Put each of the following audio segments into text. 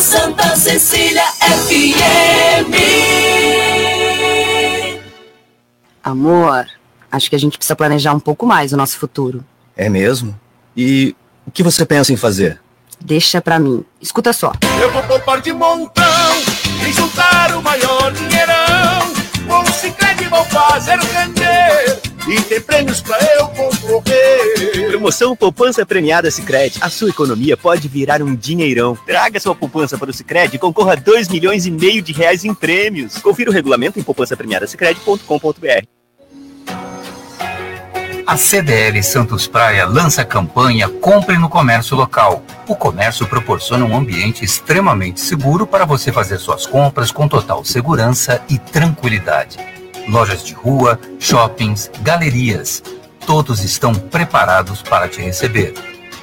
Rádio Santa Cecília FM. Amor, acho que a gente precisa planejar um pouco mais o nosso futuro. É mesmo? E o que você pensa em fazer? Deixa pra mim. Escuta só. Eu vou poupar de montão e juntar o maior dinheirão. Com o Sicredi vou fazer o grande e ter prêmios pra eu concorrer. Promoção Poupança Premiada Sicredi. A sua economia pode virar um dinheirão. Traga sua poupança para o Sicredi e concorra a 2 milhões e meio de reais em prêmios. Confira o regulamento em poupançapremiadasicredi.com.br. A CDL Santos Praia lança a campanha Compre no Comércio Local. O comércio proporciona um ambiente extremamente seguro para você fazer suas compras com total segurança e tranquilidade. Lojas de rua, shoppings, galerias, todos estão preparados para te receber.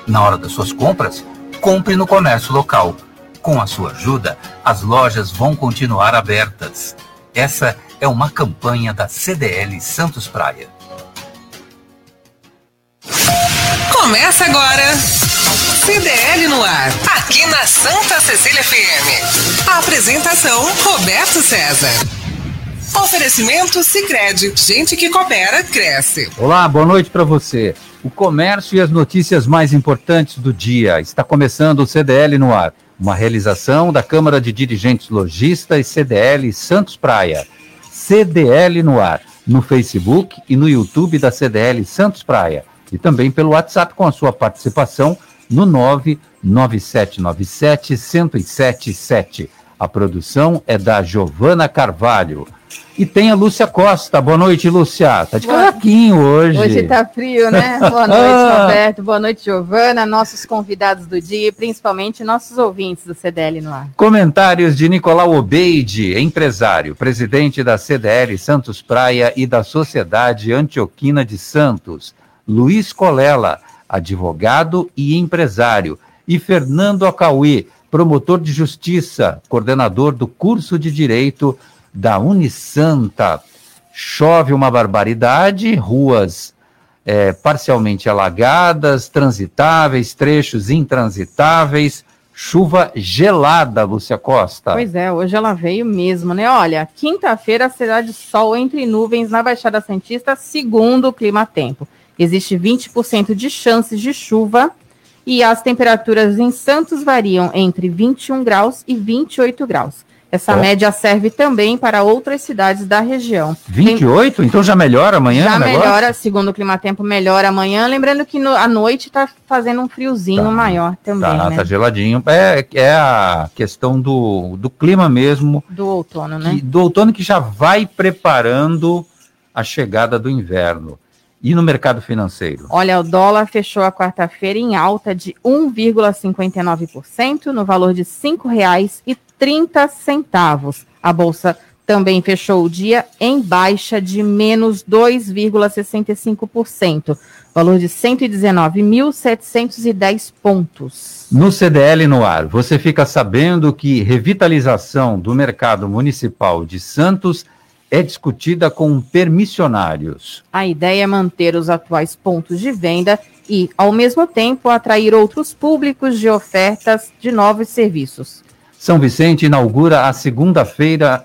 Na hora das suas compras, compre no comércio local. Com a sua ajuda, as lojas vão continuar abertas. Essa é uma campanha da CDL Santos Praia. Começa agora, CDL no ar, aqui na Santa Cecília FM. A apresentação, Roberto César. Oferecimento Sicredi, gente que coopera, cresce. Olá, boa noite para você. O comércio e as notícias mais importantes do dia. Está começando o CDL no ar, uma realização da Câmara de Dirigentes Lojistas e CDL Santos Praia. CDL no ar, no Facebook e no YouTube da CDL Santos Praia. E também pelo WhatsApp com a sua participação no 99797-1077. A produção é da Giovana Carvalho. E tem a Lúcia Costa. Boa noite, Lúcia. Tá de casaquinho hoje. Hoje tá frio, né? Boa noite, Roberto. Boa noite, Giovana. Nossos convidados do dia e principalmente nossos ouvintes do CDL no ar. Comentários de Nicolau Obeidi, empresário, presidente da CDL Santos Praia e da Sociedade Antioquina de Santos. Luiz Colella, advogado e empresário, e Fernando Akaoui, promotor de justiça, coordenador do curso de Direito da Unisanta. Chove uma barbaridade, ruas parcialmente alagadas, transitáveis, trechos intransitáveis, chuva gelada, Lúcia Costa. Pois é, hoje ela veio mesmo, né? Olha, quinta-feira será de sol entre nuvens na Baixada Santista, segundo o Climatempo. Existe 20% de chances de chuva e as temperaturas em Santos variam entre 21 graus e 28 graus. Essa média serve também para outras cidades da região. 28? Então já melhora amanhã? Já melhora, segundo o Climatempo, melhora amanhã. Lembrando que à noite está fazendo um friozinho maior também. Tá, né? Tá geladinho. É a questão do clima mesmo. Do outono, né? Do outono que já vai preparando a chegada do inverno. E no mercado financeiro? Olha, o dólar fechou a quarta-feira em alta de 1,59%, no valor de R$ 5,30. A Bolsa também fechou o dia em baixa de menos 2,65%, valor de 119.710 pontos. No CDL no ar, você fica sabendo que revitalização do mercado municipal de Santos é discutida com permissionários. A ideia é manter os atuais pontos de venda e, ao mesmo tempo, atrair outros públicos de ofertas de novos serviços. São Vicente inaugura a segunda-feira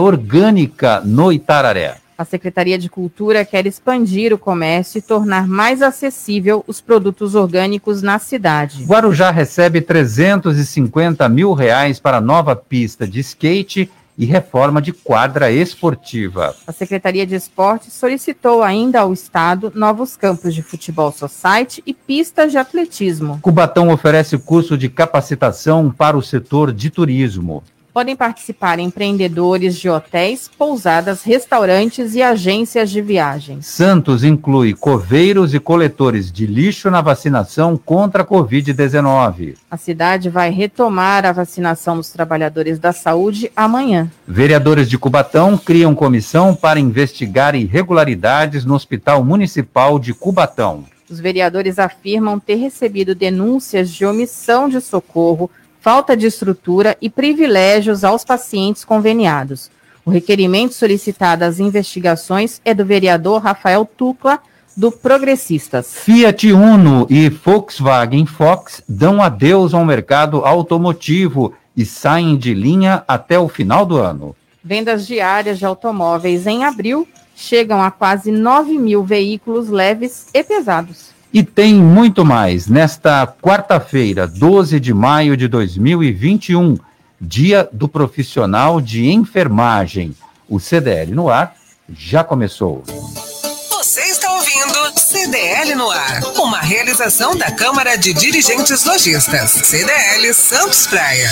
orgânica no Itararé. A Secretaria de Cultura quer expandir o comércio e tornar mais acessível os produtos orgânicos na cidade. Guarujá recebe R$350 mil para a nova pista de skate e reforma de quadra esportiva. A Secretaria de Esportes solicitou ainda ao Estado novos campos de futebol society e pistas de atletismo. Cubatão oferece curso de capacitação para o setor de turismo. Podem participar empreendedores de hotéis, pousadas, restaurantes e agências de viagem. Santos inclui coveiros e coletores de lixo na vacinação contra a Covid-19. A cidade vai retomar a vacinação dos trabalhadores da saúde amanhã. Vereadores de Cubatão criam comissão para investigar irregularidades no Hospital Municipal de Cubatão. Os vereadores afirmam ter recebido denúncias de omissão de socorro, falta de estrutura e privilégios aos pacientes conveniados. O requerimento solicitado às investigações é do vereador Rafael Tucla, do Progressistas. Fiat Uno e Volkswagen Fox dão adeus ao mercado automotivo e saem de linha até o final do ano. Vendas diárias de automóveis em abril chegam a quase 9 mil veículos leves e pesados. E tem muito mais nesta quarta-feira, 12 de maio de 2021, Dia do Profissional de Enfermagem. O CDL no Ar já começou. Você está ouvindo CDL no Ar, uma realização da Câmara de Dirigentes Lojistas, CDL Santos Praia.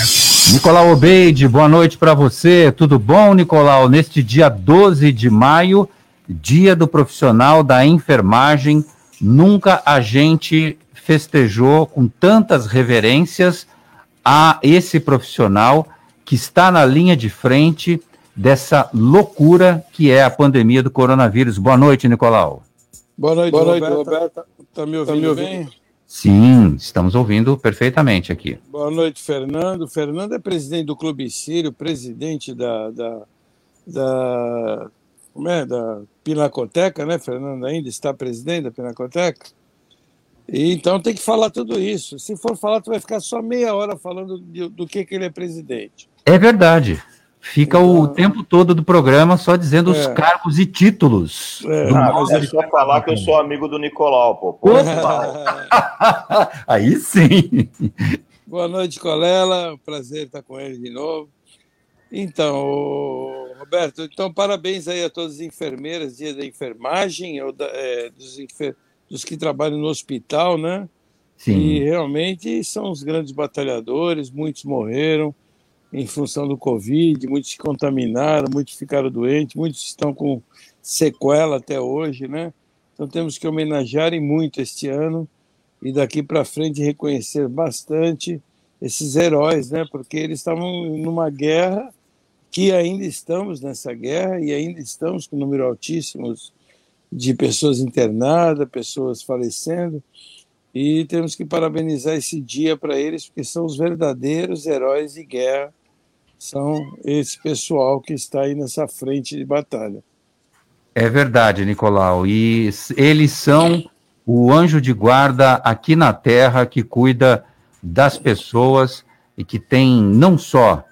Nicolau Obeidi, boa noite para você. Tudo bom, Nicolau? Neste dia 12 de maio, Dia do Profissional da Enfermagem, nunca a gente festejou com tantas reverências a esse profissional que está na linha de frente dessa loucura que é a pandemia do coronavírus. Boa noite, Nicolau. Boa noite, Roberto. Está me ouvindo bem? Sim, estamos ouvindo perfeitamente aqui. Boa noite, Fernando. Fernando é presidente do Clube Sírio, presidente da Pinacoteca, né, Fernando? Ainda está presidente da Pinacoteca. E, então tem que falar tudo isso. Se for falar, tu vai ficar só meia hora falando do que ele é presidente. É verdade. Fica então, o tempo todo do programa só dizendo os cargos e títulos. É só falar que eu sou amigo do Nicolau, pô. Aí sim. Boa noite, Colella. Prazer estar com ele de novo. Então, Roberto, parabéns aí a todas as enfermeiras, dia da enfermagem, dos que trabalham no hospital, né? Sim. E realmente são os grandes batalhadores, muitos morreram em função do Covid, muitos se contaminaram, muitos ficaram doentes, muitos estão com sequela até hoje, né? Então temos que homenagear muito este ano e daqui para frente reconhecer bastante esses heróis, né? Porque eles estavam numa guerra, que ainda estamos nessa guerra e ainda estamos com um número altíssimo de pessoas internadas, pessoas falecendo, e temos que parabenizar esse dia para eles, porque são os verdadeiros heróis de guerra, são esse pessoal que está aí nessa frente de batalha. É verdade, Nicolau, e eles são o anjo de guarda aqui na terra que cuida das pessoas e que tem não só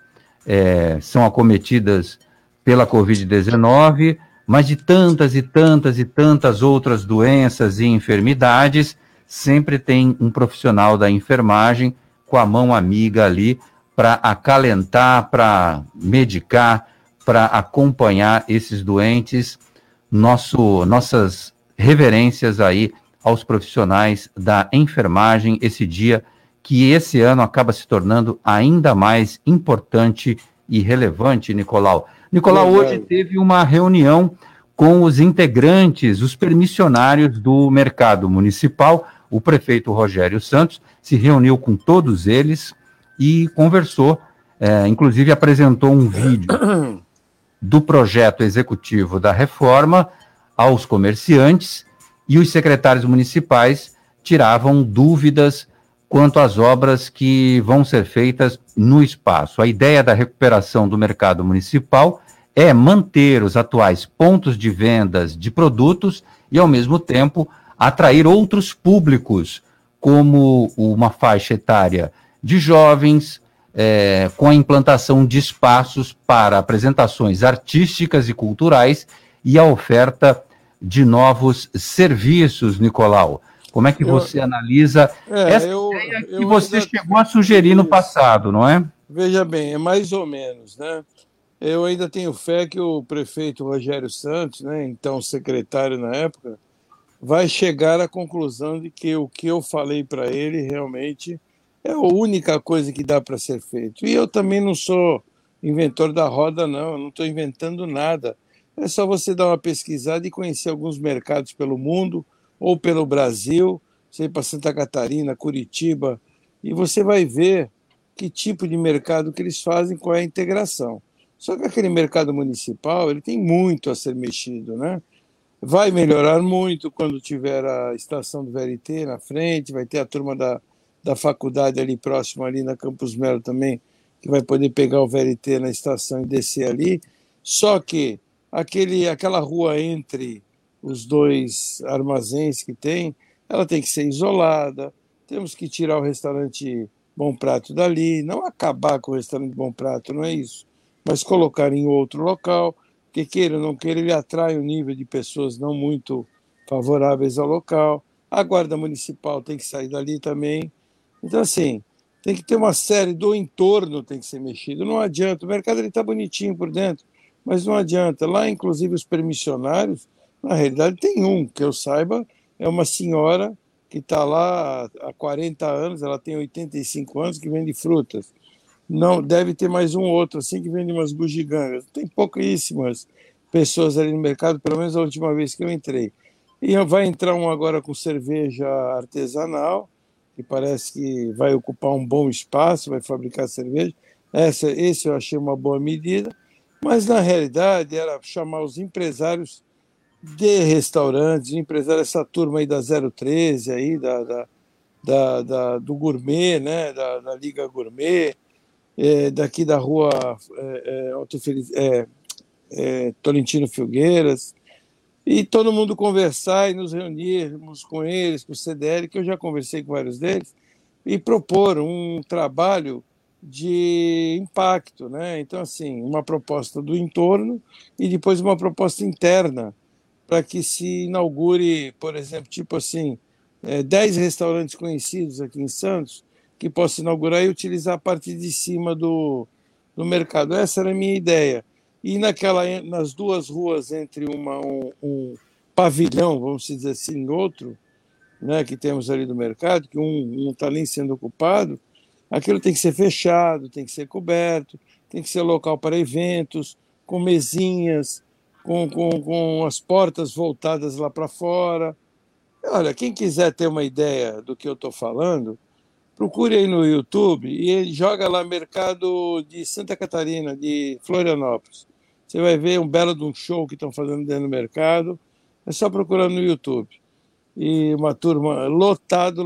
são acometidas pela Covid-19, mas de tantas e tantas e tantas outras doenças e enfermidades, sempre tem um profissional da enfermagem com a mão amiga ali para acalentar, para medicar, para acompanhar esses doentes. Nossas reverências aí aos profissionais da enfermagem, esse dia que esse ano acaba se tornando ainda mais importante e relevante, Nicolau. Nicolau, hoje teve uma reunião com os integrantes, os permissionários do Mercado Municipal. O prefeito Rogério Santos se reuniu com todos eles e conversou, inclusive apresentou um vídeo do projeto executivo da reforma aos comerciantes, e os secretários municipais tiravam dúvidas quanto às obras que vão ser feitas no espaço. A ideia da recuperação do mercado municipal é manter os atuais pontos de vendas de produtos e, ao mesmo tempo, atrair outros públicos, como uma faixa etária de jovens, com a implantação de espaços para apresentações artísticas e culturais e a oferta de novos serviços, Nicolau. Como é que você analisa essa ideia que você chegou a sugerir no passado, não é? Veja bem, é mais ou menos, né? Eu ainda tenho fé que o prefeito Rogério Santos, né, então secretário na época, vai chegar à conclusão de que o que eu falei para ele realmente é a única coisa que dá para ser feito. E eu também não sou inventor da roda, não. Eu não estou inventando nada. É só você dar uma pesquisada e conhecer alguns mercados pelo mundo, ou pelo Brasil, você ir para Santa Catarina, Curitiba, e você vai ver que tipo de mercado que eles fazem, qual é a integração. Só que aquele mercado municipal, ele tem muito a ser mexido, né? Vai melhorar muito quando tiver a estação do VLT na frente, vai ter a turma da faculdade ali próximo, ali na Campus Melo também, que vai poder pegar o VLT na estação e descer ali. Só que aquela rua entre os dois armazéns que tem, ela tem que ser isolada, temos que tirar o restaurante Bom Prato dali, não acabar com o restaurante Bom Prato, não é isso, mas colocar em outro local, que queira ou não queira, ele atrai um nível de pessoas não muito favoráveis ao local, a guarda municipal tem que sair dali também, então assim, tem que ter uma série do entorno, tem que ser mexido, não adianta, o mercado está bonitinho por dentro, mas não adianta, lá inclusive os permissionários, na realidade, tem um, que eu saiba, é uma senhora que está lá há 40 anos, ela tem 85 anos, que vende frutas. Não, deve ter mais um outro, assim, que vende umas bugigangas. Tem pouquíssimas pessoas ali no mercado, pelo menos a última vez que eu entrei. E vai entrar um agora com cerveja artesanal, que parece que vai ocupar um bom espaço, vai fabricar cerveja. Esse eu achei uma boa medida. Mas, na realidade, era chamar os empresários de restaurantes, de empresários, essa turma aí da 013, aí, do Gourmet, né? da Liga Gourmet, daqui da rua Tolentino Filgueiras, e todo mundo conversar e nos reunirmos com eles, com o CDL, que eu já conversei com vários deles, e propor um trabalho de impacto, né? Então, assim, uma proposta do entorno e depois uma proposta interna, para que se inaugure, por exemplo, tipo assim, 10 restaurantes conhecidos aqui em Santos que possa inaugurar e utilizar a parte de cima do mercado. Essa era a minha ideia. E nas duas ruas, entre um pavilhão, vamos dizer assim, outro, né, que temos ali do mercado, que um não está nem sendo ocupado, aquilo tem que ser fechado, tem que ser coberto, tem que ser local para eventos, com mesinhas, com as portas voltadas lá para fora. Olha, quem quiser ter uma ideia do que eu estou falando, procure aí no YouTube e joga lá mercado de Santa Catarina, de Florianópolis. Você vai ver um belo de um show que estão fazendo dentro do mercado. É só procurar no YouTube. E uma turma lotado.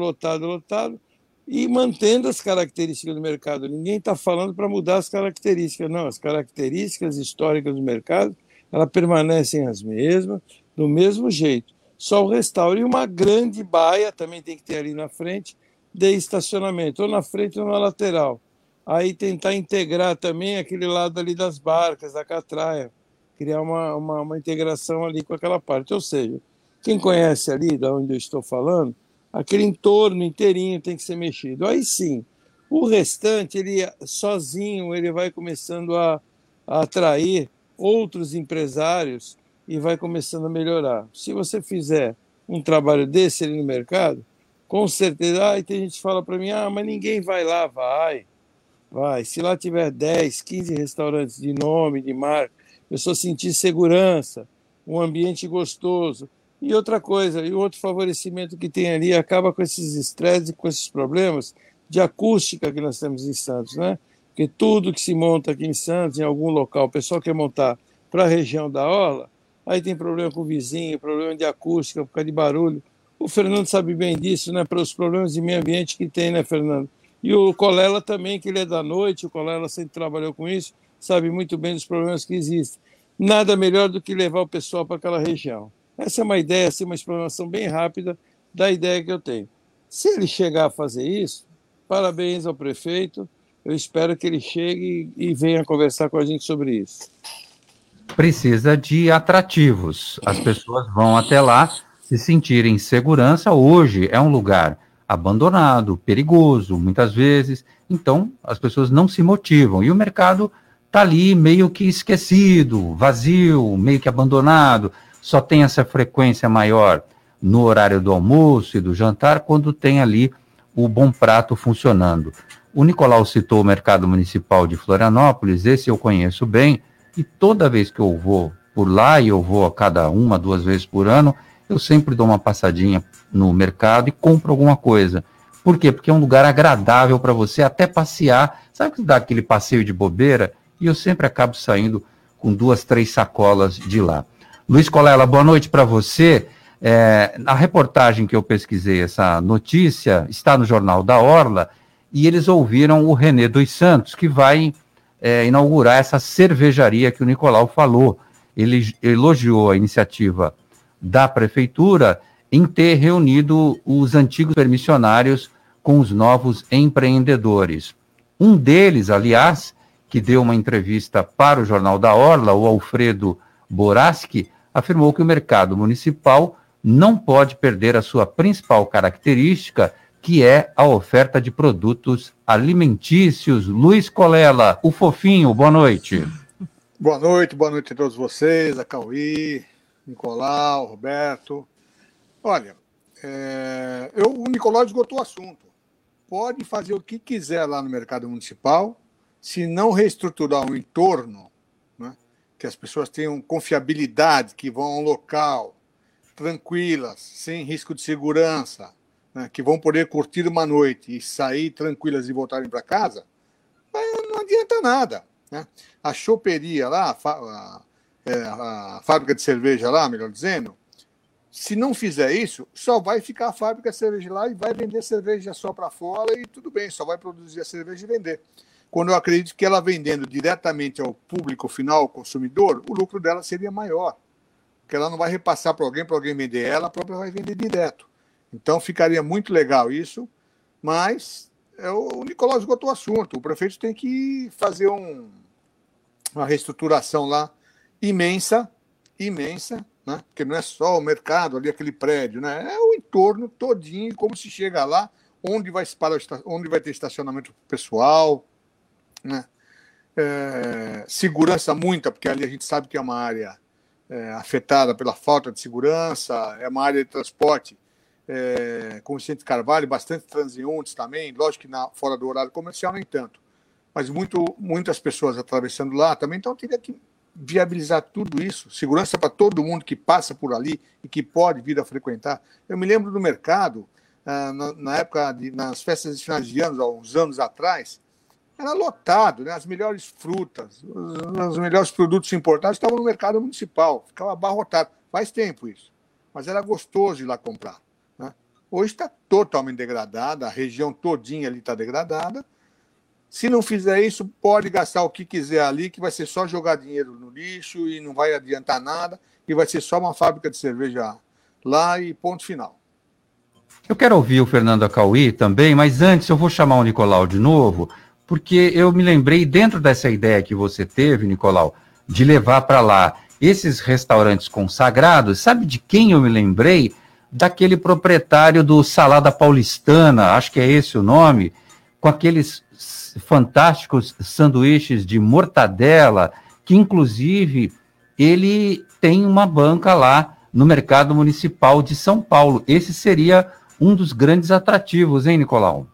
E mantendo as características do mercado. Ninguém está falando para mudar as características, não. As características históricas do mercado, elas permanecem as mesmas, do mesmo jeito. Só o restauro. E uma grande baia também tem que ter ali na frente, de estacionamento, ou na frente ou na lateral. Aí tentar integrar também aquele lado ali das barcas, da catraia, criar uma integração ali com aquela parte. Ou seja, quem conhece ali, de onde eu estou falando, aquele entorno inteirinho tem que ser mexido. Aí sim, o restante, ele sozinho, ele vai começando a atrair outros empresários e vai começando a melhorar. Se você fizer um trabalho desse ali no mercado, com certeza, e tem gente que fala para mim, mas ninguém vai lá, vai. Se lá tiver 10, 15 restaurantes de nome, de marca, eu só sentir segurança, um ambiente gostoso. E outra coisa, e outro favorecimento que tem ali, acaba com esses estresses e com esses problemas de acústica que nós temos em Santos, né? Porque tudo que se monta aqui em Santos, em algum local, o pessoal quer montar para a região da Orla, aí tem problema com o vizinho, problema de acústica, por causa de barulho. O Fernando sabe bem disso, né? Para os problemas de meio ambiente que tem, né, Fernando? E o Colella também, que ele é da noite, o Colella sempre trabalhou com isso, sabe muito bem dos problemas que existem. Nada melhor do que levar o pessoal para aquela região. Essa é uma ideia, assim, uma explanação bem rápida da ideia que eu tenho. Se ele chegar a fazer isso, parabéns ao prefeito. Eu espero que ele chegue e venha conversar com a gente sobre isso. Precisa de atrativos. As pessoas vão até lá se sentirem em segurança. Hoje é um lugar abandonado, perigoso, muitas vezes. Então, as pessoas não se motivam. E o mercado está ali meio que esquecido, vazio, meio que abandonado. Só tem essa frequência maior no horário do almoço e do jantar, quando tem ali o Bom Prato funcionando. O Nicolau citou o Mercado Municipal de Florianópolis, esse eu conheço bem, e toda vez que eu vou por lá, e eu vou a cada uma, 2 vezes por ano, eu sempre dou uma passadinha no mercado e compro alguma coisa. Por quê? Porque é um lugar agradável para você até passear. Sabe que dá aquele passeio de bobeira? E eu sempre acabo saindo com 2, 3 sacolas de lá. Luiz Colella, boa noite para você. A reportagem que eu pesquisei, essa notícia, está no Jornal da Orla, e eles ouviram o Renê dos Santos, que vai inaugurar essa cervejaria que o Nicolau falou. Ele elogiou a iniciativa da prefeitura em ter reunido os antigos permissionários com os novos empreendedores. Um deles, aliás, que deu uma entrevista para o Jornal da Orla, o Alfredo Boraschi, afirmou que o mercado municipal não pode perder a sua principal característica, que é a oferta de produtos alimentícios. Luiz Colella, o Fofinho, boa noite. Boa noite a todos vocês, Akaoui, Nicolau, Roberto. Olha, o Nicolau esgotou o assunto. Pode fazer o que quiser lá no mercado municipal, se não reestruturar o entorno, né, que as pessoas tenham confiabilidade, que vão a um local, tranquilas, sem risco de segurança, né, que vão poder curtir uma noite e sair tranquilas e voltarem para casa, não adianta nada, né? A choperia lá, a fábrica de cerveja lá, melhor dizendo, se não fizer isso, só vai ficar a fábrica de cerveja lá e vai vender cerveja só para fora e tudo bem, só vai produzir a cerveja e vender. Quando eu acredito que ela vendendo diretamente ao público final, ao consumidor, o lucro dela seria maior, porque ela não vai repassar para alguém vender ela, a própria vai vender direto. Então ficaria muito legal isso, mas o Nicolau esgotou o assunto. O prefeito tem que fazer uma reestruturação lá imensa, né? Porque não é só o mercado ali, aquele prédio, né? É o entorno todinho, como se chega lá, onde vai, onde vai ter estacionamento pessoal, né? Segurança muita, porque ali a gente sabe que é uma área afetada pela falta de segurança, é uma área de transporte, Vicente Carvalho, bastante transeuntes também, lógico que fora do horário comercial, nem tanto, mas muitas pessoas atravessando lá também, então teria que viabilizar tudo isso, segurança para todo mundo que passa por ali e que pode vir a frequentar. Eu me lembro do mercado, na época, nas festas de finais de ano, há uns anos atrás, era lotado, né? As melhores frutas, os melhores produtos importados estavam no mercado municipal, ficava abarrotado, faz tempo isso, mas era gostoso ir lá comprar, né? Hoje está totalmente degradada, a região todinha ali está degradada. Se não fizer isso, pode gastar o que quiser ali, que vai ser só jogar dinheiro no lixo e não vai adiantar nada, e vai ser só uma fábrica de cerveja lá e ponto final. Eu quero ouvir o Fernando Akaoui também, mas antes eu vou chamar o Nicolau de novo, porque eu me lembrei, dentro dessa ideia que você teve, Nicolau, de levar para lá esses restaurantes consagrados, sabe de quem eu me lembrei? Daquele proprietário do Salada Paulistana, acho que é esse o nome, com aqueles fantásticos sanduíches de mortadela, que inclusive ele tem uma banca lá no Mercado Municipal de São Paulo. Esse seria um dos grandes atrativos, hein, Nicolau?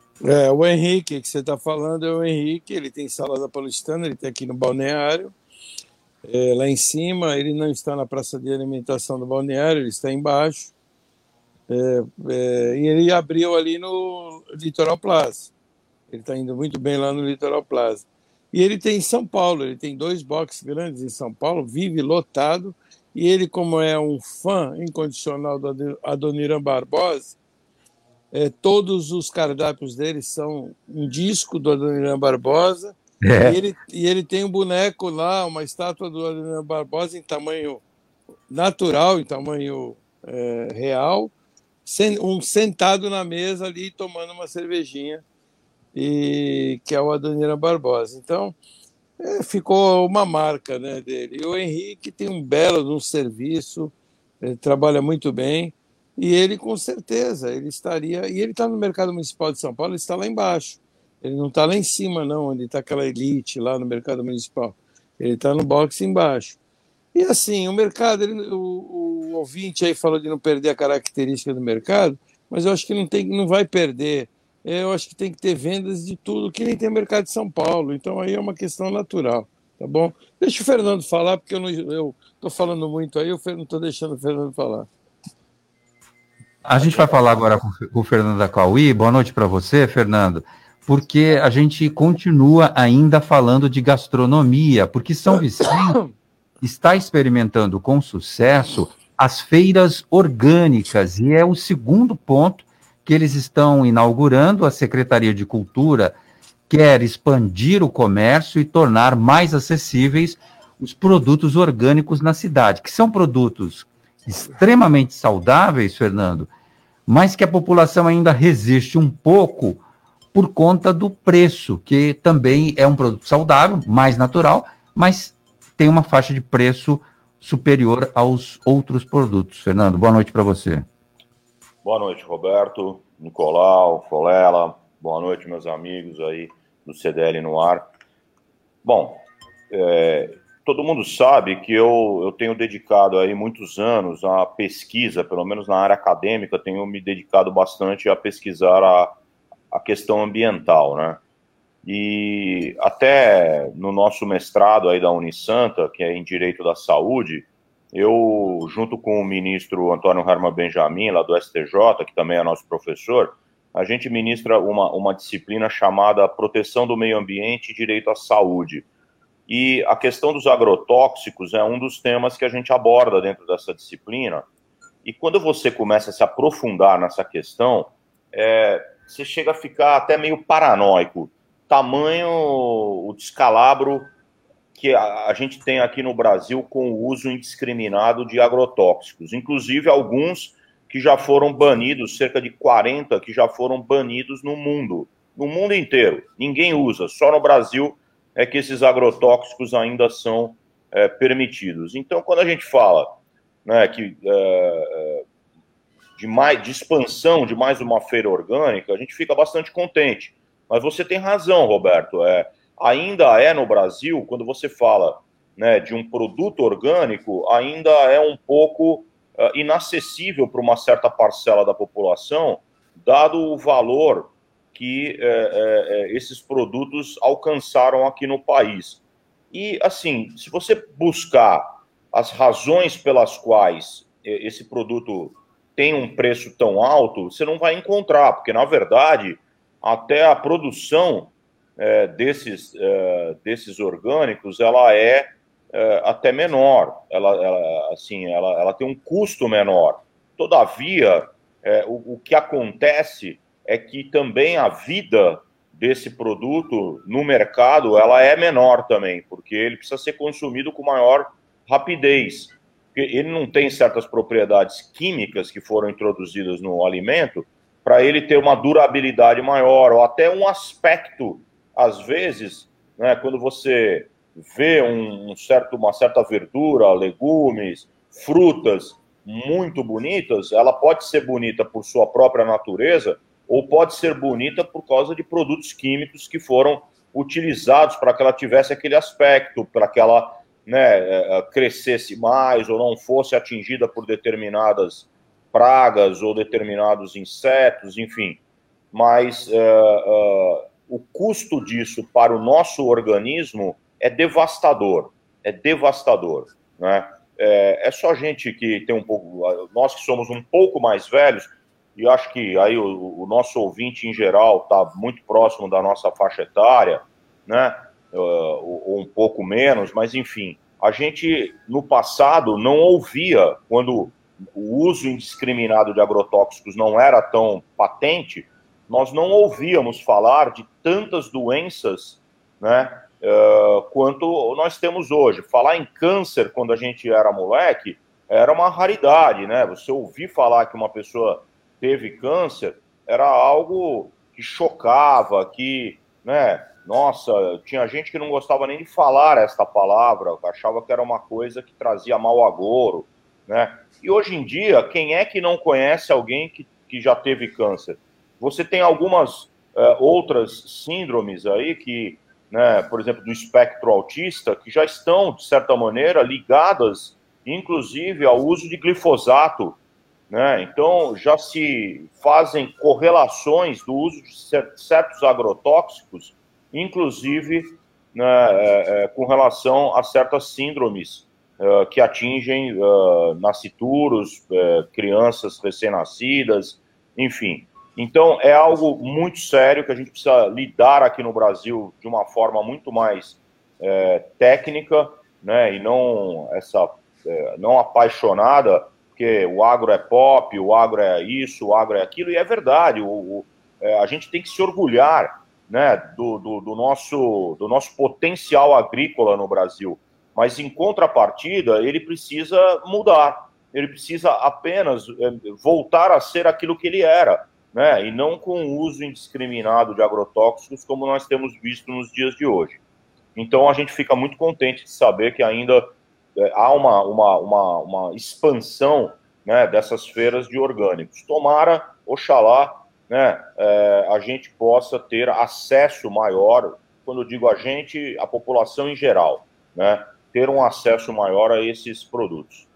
O Henrique, que você está falando, é o Henrique, ele tem Salada Paulistana, ele está aqui no Balneário, lá em cima, ele não está na praça de alimentação do Balneário, ele está embaixo, e ele abriu ali no Litoral Plaza. Ele está indo muito bem lá no Litoral Plaza. E ele tem em São Paulo, ele tem 2 boxes grandes em São Paulo, vive lotado, e ele, como é um fã incondicional do Adoniran Barbosa, todos os cardápios dele são um disco do Adoniran Barbosa, e ele tem um boneco lá, uma estátua do Adoniran Barbosa em tamanho natural, em tamanho real, sentado na mesa ali tomando uma cervejinha, e que é o Adoniran Barbosa. Então, ficou uma marca, né, dele. E o Henrique tem um belo de um serviço, ele trabalha muito bem, e ele, com certeza, ele estaria... E ele está no Mercado Municipal de São Paulo, ele está lá embaixo. Ele não está lá em cima, não, onde está aquela elite lá no Mercado Municipal. Ele está no boxe embaixo. E, assim, o mercado... O ouvinte aí falou de não perder a característica do mercado, mas eu acho que não vai perder... Eu acho que tem que ter vendas de tudo, que nem tem mercado de São Paulo. Então, aí é uma questão natural, tá bom? Deixa o Fernando falar, porque eu estou falando muito aí, eu não estou deixando o Fernando falar. A gente vai falar agora com o Fernando Akaoui. Boa noite para você, Fernando, porque a gente continua ainda falando de gastronomia, porque São Vicente está experimentando com sucesso as feiras orgânicas, e é o segundo ponto que eles estão inaugurando. A Secretaria de Cultura quer expandir o comércio e tornar mais acessíveis os produtos orgânicos na cidade, que são produtos extremamente saudáveis, Fernando, mas que a população ainda resiste um pouco por conta do preço, que também é um produto saudável, mais natural, mas tem uma faixa de preço superior aos outros produtos. Fernando, boa noite para você. Boa noite, Roberto, Nicolau, Colella, boa noite, meus amigos aí do CDL no ar. Bom, todo mundo sabe que eu tenho dedicado aí muitos anos à pesquisa, pelo menos na área acadêmica, tenho me dedicado bastante a pesquisar a questão ambiental, né? E até no nosso mestrado aí da Unisanta, que é em Direito da Saúde, eu, junto com o ministro Antônio Herman Benjamin, lá do STJ, que também é nosso professor, a gente ministra uma disciplina chamada Proteção do Meio Ambiente e Direito à Saúde. E a questão dos agrotóxicos é um dos temas que a gente aborda dentro dessa disciplina. E quando você começa a se aprofundar nessa questão, você chega a ficar até meio paranoico. Tamanho o descalabro que a gente tem aqui no Brasil com o uso indiscriminado de agrotóxicos. Inclusive, alguns que já foram banidos, cerca de 40 que já foram banidos no mundo inteiro. Ninguém usa, só no Brasil é que esses agrotóxicos ainda são permitidos. Então, quando a gente fala, né, que, de expansão de mais uma feira orgânica, a gente fica bastante contente. Mas você tem razão, Roberto, ainda é no Brasil, quando você fala, né, de um produto orgânico, ainda é um pouco inacessível para uma certa parcela da população, dado o valor que esses produtos alcançaram aqui no país. E, assim, se você buscar as razões pelas quais esse produto tem um preço tão alto, você não vai encontrar, porque, na verdade, até a produção desses orgânicos, ela até menor, ela tem um custo menor. Todavia, o que acontece é que também a vida desse produto no mercado, ela é menor também, porque ele precisa ser consumido com maior rapidez. Ele não tem certas propriedades químicas que foram introduzidas no alimento para ele ter uma durabilidade maior, ou até um aspecto, às vezes, né, quando você vê uma certa verdura, legumes, frutas muito bonitas, ela pode ser bonita por sua própria natureza, ou pode ser bonita por causa de produtos químicos que foram utilizados para que ela tivesse aquele aspecto, para que ela, né, crescesse mais ou não fosse atingida por determinadas pragas ou determinados insetos, enfim. Mas o custo disso para o nosso organismo é devastador, né? É só a gente que tem um pouco, nós que somos um pouco mais velhos, e acho que aí o nosso ouvinte em geral está muito próximo da nossa faixa etária, né? Ou um pouco menos, mas enfim, a gente no passado não ouvia, quando o uso indiscriminado de agrotóxicos não era tão patente, nós não ouvíamos falar de tantas doenças, né, quanto nós temos hoje. Falar em câncer quando a gente era moleque era uma raridade, né? Você ouvir falar que uma pessoa teve câncer era algo que chocava, que, né, nossa, tinha gente que não gostava nem de falar esta palavra, achava que era uma coisa que trazia mau agouro, né? E hoje em dia, quem é que não conhece alguém que já teve câncer? Você tem algumas outras síndromes aí que, né, por exemplo, do espectro autista, que já estão, de certa maneira, ligadas, inclusive, ao uso de glifosato, né? Então, já se fazem correlações do uso de certos agrotóxicos, inclusive, né, com relação a certas síndromes que atingem nascituros, crianças recém-nascidas, enfim. Então, é algo muito sério que a gente precisa lidar aqui no Brasil de uma forma muito mais técnica, né, e não não apaixonada, porque o agro é pop, o agro é isso, o agro é aquilo, e é verdade, a gente tem que se orgulhar, né, do nosso potencial agrícola no Brasil, mas em contrapartida ele precisa mudar, ele precisa apenas voltar a ser aquilo que ele era, né? E não com o uso indiscriminado de agrotóxicos, como nós temos visto nos dias de hoje. Então, a gente fica muito contente de saber que ainda há uma expansão, né, dessas feiras de orgânicos. Tomara, oxalá, né, a gente possa ter acesso maior, quando eu digo a gente, a população em geral, né, ter um acesso maior a esses produtos.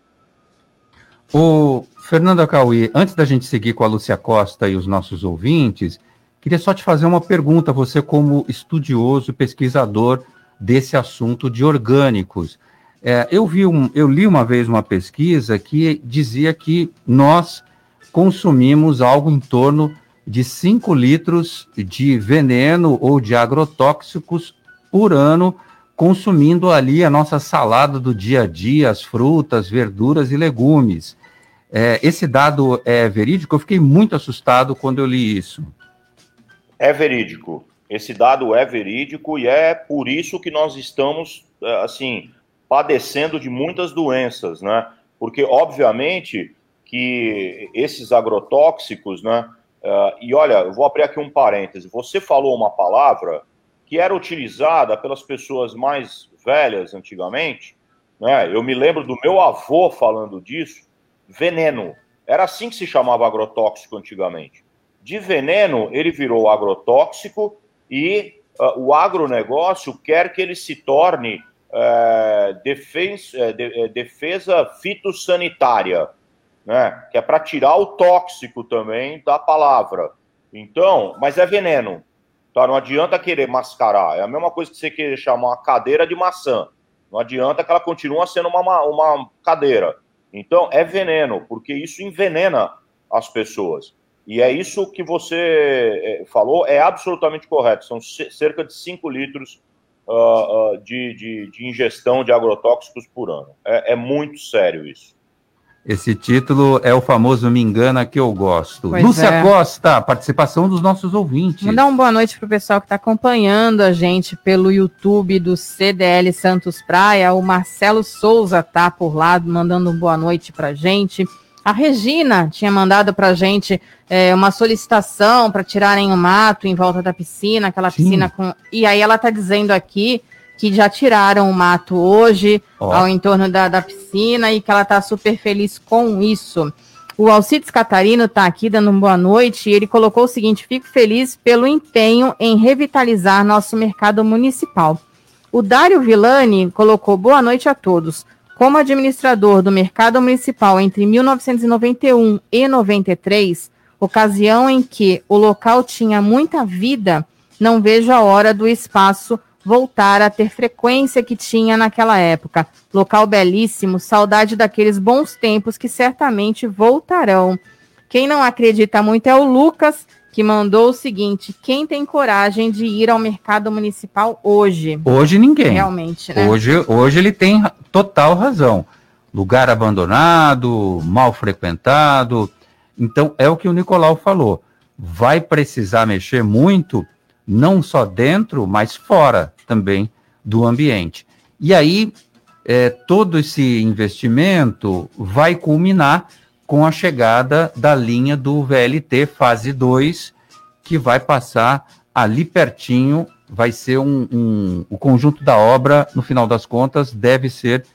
O Fernando Akaoui, antes da gente seguir com a Lúcia Costa e os nossos ouvintes, queria só te fazer uma pergunta, você como estudioso e pesquisador desse assunto de orgânicos. Eu li uma vez uma pesquisa que dizia que nós consumimos algo em torno de 5 litros de veneno ou de agrotóxicos por ano, consumindo ali a nossa salada do dia a dia, as frutas, verduras e legumes. Esse dado é verídico? Eu fiquei muito assustado quando eu li isso. É verídico. Esse dado é verídico e é por isso que nós estamos, assim, padecendo de muitas doenças, né? Porque, obviamente, que esses agrotóxicos, né? E olha, eu vou abrir aqui um parêntese. Você falou uma palavra que era utilizada pelas pessoas mais velhas antigamente, né? Eu me lembro do meu avô falando disso, veneno. Era assim que se chamava agrotóxico antigamente. De veneno, ele virou agrotóxico e o agronegócio quer que ele se torne defesa fitossanitária, né? Que é para tirar o tóxico também da palavra. Então, mas é veneno. Tá, não adianta querer mascarar. É a mesma coisa que você querer chamar uma cadeira de maçã. Não adianta que ela continue sendo uma cadeira. Então, é veneno, porque isso envenena as pessoas. E é isso que você falou, é absolutamente correto. São cerca de 5 litros de ingestão de agrotóxicos por ano. É muito sério isso. Esse título é o famoso Me Engana Que Eu Gosto. Pois Lúcia Costa, participação dos nossos ouvintes. Vou dar uma boa noite para o pessoal que está acompanhando a gente pelo YouTube do CDL Santos Praia. O Marcelo Souza está por lá, mandando uma boa noite para a gente. A Regina tinha mandado para a gente uma solicitação para tirarem o mato em volta da piscina, aquela piscina com... E aí ela está dizendo aqui que já tiraram o mato hoje ao entorno da piscina e que ela está super feliz com isso. O Alcides Catarino está aqui dando uma boa noite e ele colocou o seguinte: fico feliz pelo empenho em revitalizar nosso mercado municipal. O Dário Villani colocou boa noite a todos. Como administrador do mercado municipal entre 1991 e 93, ocasião em que o local tinha muita vida, não vejo a hora do espaço voltar a ter frequência que tinha naquela época. Local belíssimo, saudade daqueles bons tempos que certamente voltarão. Quem não acredita muito é o Lucas, que mandou o seguinte: quem tem coragem de ir ao mercado municipal hoje? Hoje ninguém. Realmente, né? Hoje ele tem total razão. Lugar abandonado, mal frequentado. Então, é o que o Nicolau falou. Vai precisar mexer muito, não só dentro, mas fora também do ambiente. E aí, todo esse investimento vai culminar com a chegada da linha do VLT fase 2, que vai passar ali pertinho, vai ser o conjunto da obra, no final das contas, deve ser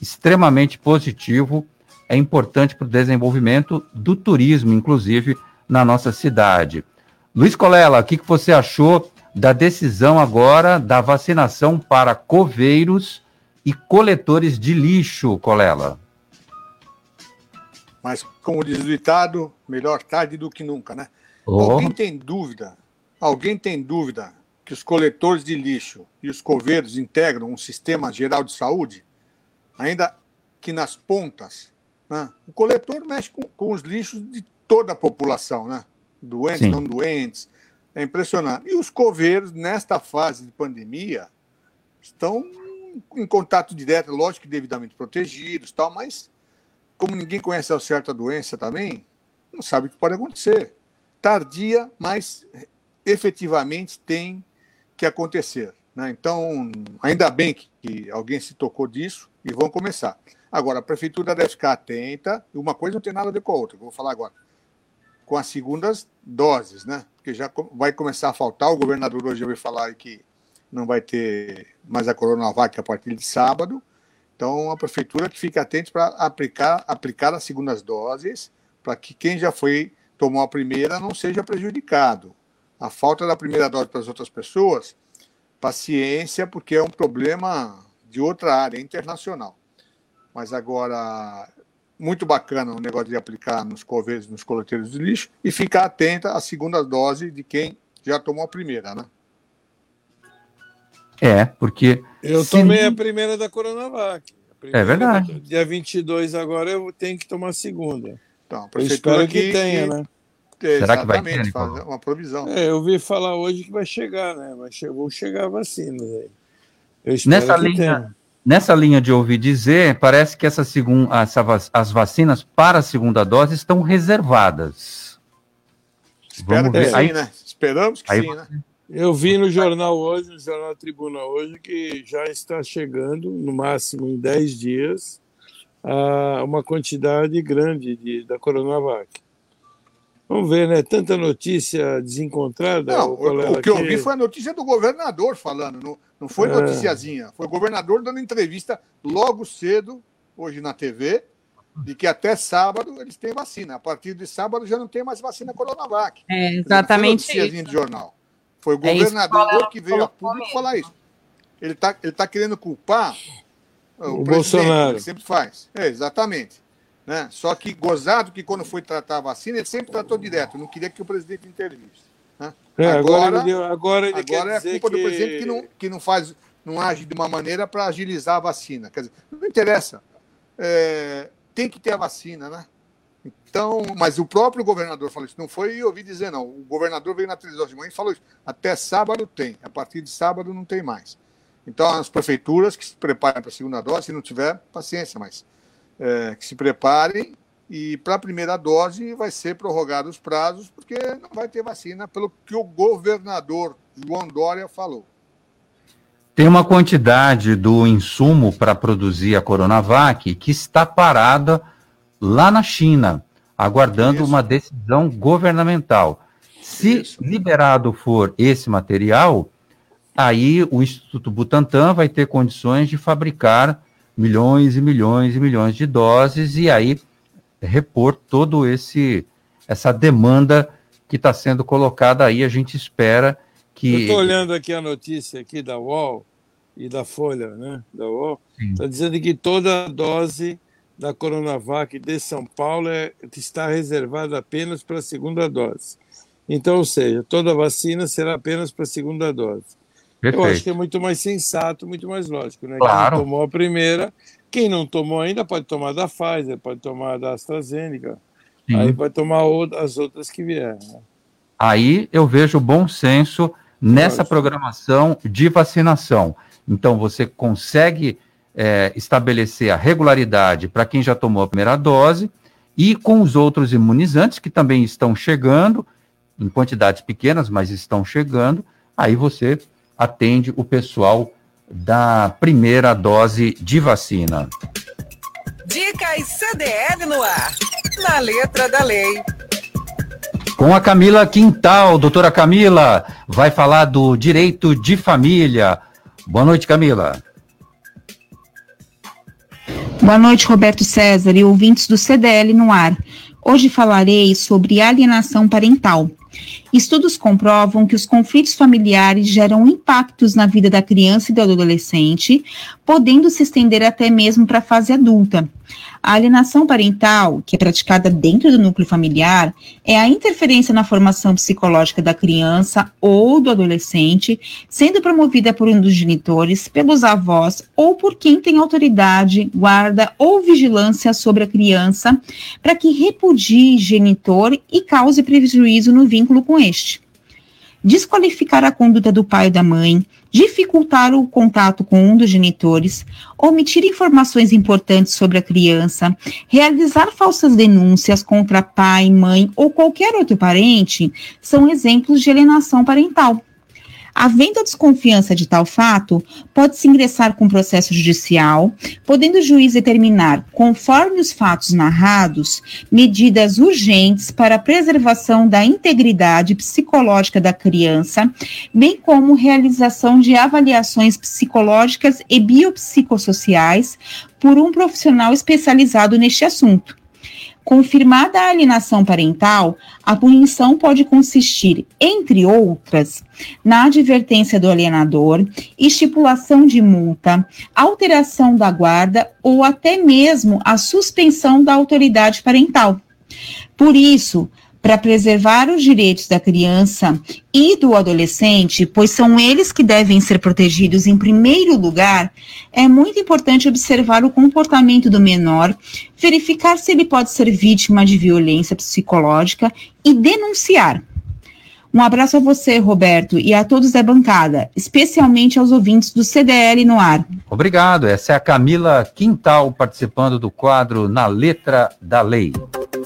extremamente positivo, é importante para o desenvolvimento do turismo, inclusive, na nossa cidade. Luiz Colella, o que você achou da decisão agora da vacinação para coveiros e coletores de lixo, Colella? Mas, como diz o ditado, melhor tarde do que nunca, né? Alguém tem dúvida que os coletores de lixo e os coveiros integram um sistema geral de saúde? Ainda que nas pontas, né? O coletor mexe com os lixos de toda a população, né? Doentes, Sim. Não doentes, é impressionante. E os coveiros, nesta fase de pandemia, estão em contato direto, lógico que devidamente protegidos, tal, mas como ninguém conhece ao certo a doença também, não sabe o que pode acontecer. Tardia, mas efetivamente tem que acontecer, né? Então, ainda bem que alguém se tocou disso, e vão começar. Agora, a prefeitura deve ficar atenta, uma coisa não tem nada a ver com a outra, vou falar agora, com as segundas doses, né? Porque já vai começar a faltar, o governador hoje vai falar que não vai ter mais a Coronavac a partir de sábado, então a prefeitura que fica atenta para aplicar as segundas doses, para que quem já foi tomou a primeira não seja prejudicado. A falta da primeira dose para as outras pessoas, paciência, porque é um problema de outra área, internacional. Mas agora, muito bacana o negócio de aplicar nos coveiros, nos coleteiros de lixo, e ficar atenta à segunda dose de quem já tomou a primeira, né? É, porque... Eu tomei a primeira da Coronavac. É verdade. Dia 22 agora eu tenho que tomar a segunda. Então, a prefeitura espero que tenha, né? Será que vai ter, fazer uma provisão? É, eu ouvi falar hoje que vai chegar, né? Vão chegar vacinas aí. Eu espero nessa linha de ouvir dizer, parece que as vacinas para a segunda dose estão reservadas. Espero que sim, aí, né? Esperamos que sim, né? Eu vi no jornal hoje, no Jornal Tribuna hoje, que já está chegando, no máximo em 10 dias, uma quantidade grande da Coronavac. Vamos ver, né? Tanta notícia desencontrada. Não, o que eu vi foi a notícia do governador falando, não foi noticiazinha. Foi o governador dando entrevista logo cedo, hoje na TV, de que até sábado eles têm vacina. A partir de sábado já não tem mais vacina Coronavac. É, exatamente. Não foi noticiazinha de jornal. Foi o governador que veio a público falar isso. Ele tá querendo culpar o Bolsonaro. Ele sempre faz. É, exatamente. Né? Só que gozado que quando foi tratar a vacina, ele sempre tratou direto, não queria que o presidente intervisse. Né? É, agora é a culpa do presidente que não age de uma maneira para agilizar a vacina. Quer dizer, não interessa. Tem que ter a vacina, né? Então, mas o próprio governador falou isso, não foi eu ouvi dizer, não. O governador veio na televisão de manhã e falou isso. Até sábado tem, a partir de sábado não tem mais. Então, as prefeituras que se preparem para a segunda dose, se não tiver, paciência, mas. Que se preparem, e para a primeira dose vai ser prorrogado os prazos, porque não vai ter vacina, pelo que o governador João Dória falou. Tem uma quantidade do insumo para produzir a Coronavac que está parada lá na China, aguardando uma decisão governamental. Se liberado for esse material, aí o Instituto Butantan vai ter condições de fabricar milhões e milhões e milhões de doses, e aí repor todo essa demanda que está sendo colocada aí. A gente espera que... Eu estou olhando aqui a notícia aqui da UOL e da Folha, né? Da UOL. Está dizendo que toda a dose da Coronavac de São Paulo está reservada apenas para a segunda dose. Então, ou seja, toda a vacina será apenas para a segunda dose. Perfeito. Eu acho que é muito mais sensato, muito mais lógico, né? Claro. Quem tomou a primeira, quem não tomou ainda pode tomar da Pfizer, pode tomar da AstraZeneca, sim. Aí pode tomar as outras que vieram. Aí eu vejo bom senso nessa programação de vacinação. Então você consegue estabelecer a regularidade para quem já tomou a primeira dose e com os outros imunizantes que também estão chegando, em quantidades pequenas, mas estão chegando, aí você atende o pessoal da primeira dose de vacina. Dicas CDL no ar, na letra da lei. Com a Camila Quintal. Doutora Camila vai falar do direito de família. Boa noite, Camila. Boa noite, Roberto César e ouvintes do CDL no ar. Hoje falarei sobre alienação parental. Estudos comprovam que os conflitos familiares geram impactos na vida da criança e do adolescente, podendo se estender até mesmo para a fase adulta. A alienação parental, que é praticada dentro do núcleo familiar, é a interferência na formação psicológica da criança ou do adolescente, sendo promovida por um dos genitores, pelos avós ou por quem tem autoridade, guarda ou vigilância sobre a criança, para que repudie genitor e cause prejuízo no vínculo com este. Desqualificar a conduta do pai ou da mãe, dificultar o contato com um dos genitores, omitir informações importantes sobre a criança, realizar falsas denúncias contra pai, mãe ou qualquer outro parente, são exemplos de alienação parental. Havendo a desconfiança de tal fato, pode-se ingressar com processo judicial, podendo o juiz determinar, conforme os fatos narrados, medidas urgentes para a preservação da integridade psicológica da criança, bem como realização de avaliações psicológicas e biopsicossociais por um profissional especializado neste assunto. Confirmada a alienação parental, a punição pode consistir, entre outras, na advertência do alienador, estipulação de multa, alteração da guarda ou até mesmo a suspensão da autoridade parental. Por isso, para preservar os direitos da criança e do adolescente, pois são eles que devem ser protegidos em primeiro lugar, é muito importante observar o comportamento do menor, verificar se ele pode ser vítima de violência psicológica e denunciar. Um abraço a você, Roberto, e a todos da bancada, especialmente aos ouvintes do CDL no ar. Obrigado. Essa é a Camila Quintal participando do quadro Na Letra da Lei.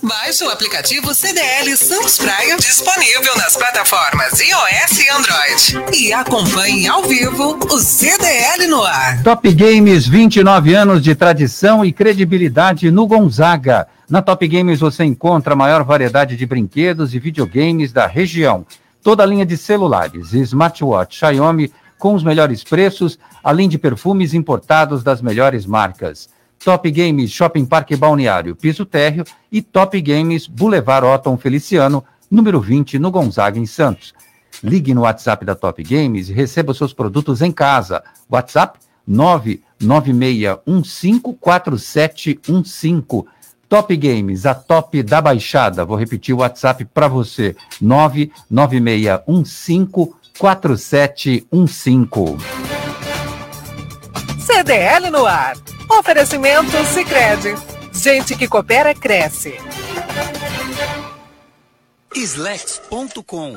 Baixe o aplicativo CDL Santos Praia, disponível nas plataformas iOS e Android. E acompanhe ao vivo o CDL no ar. Top Games, 29 anos de tradição e credibilidade no Gonzaga. Na Top Games você encontra a maior variedade de brinquedos e videogames da região. Toda a linha de celulares e smartwatch Xiaomi com os melhores preços, além de perfumes importados das melhores marcas. Top Games Shopping Parque Balneário, Piso Térreo e Top Games Boulevard Otton Feliciano, número 20, no Gonzaga, em Santos. Ligue no WhatsApp da Top Games e receba os seus produtos em casa. WhatsApp 996154715. Top Games, a top da Baixada. Vou repetir o WhatsApp para você. 996154715. CDL no ar. Oferecimento Sicredi. Gente que coopera, cresce. Slex.com,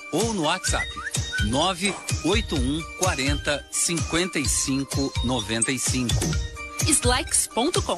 ou no WhatsApp 98140-5595. Slex.com.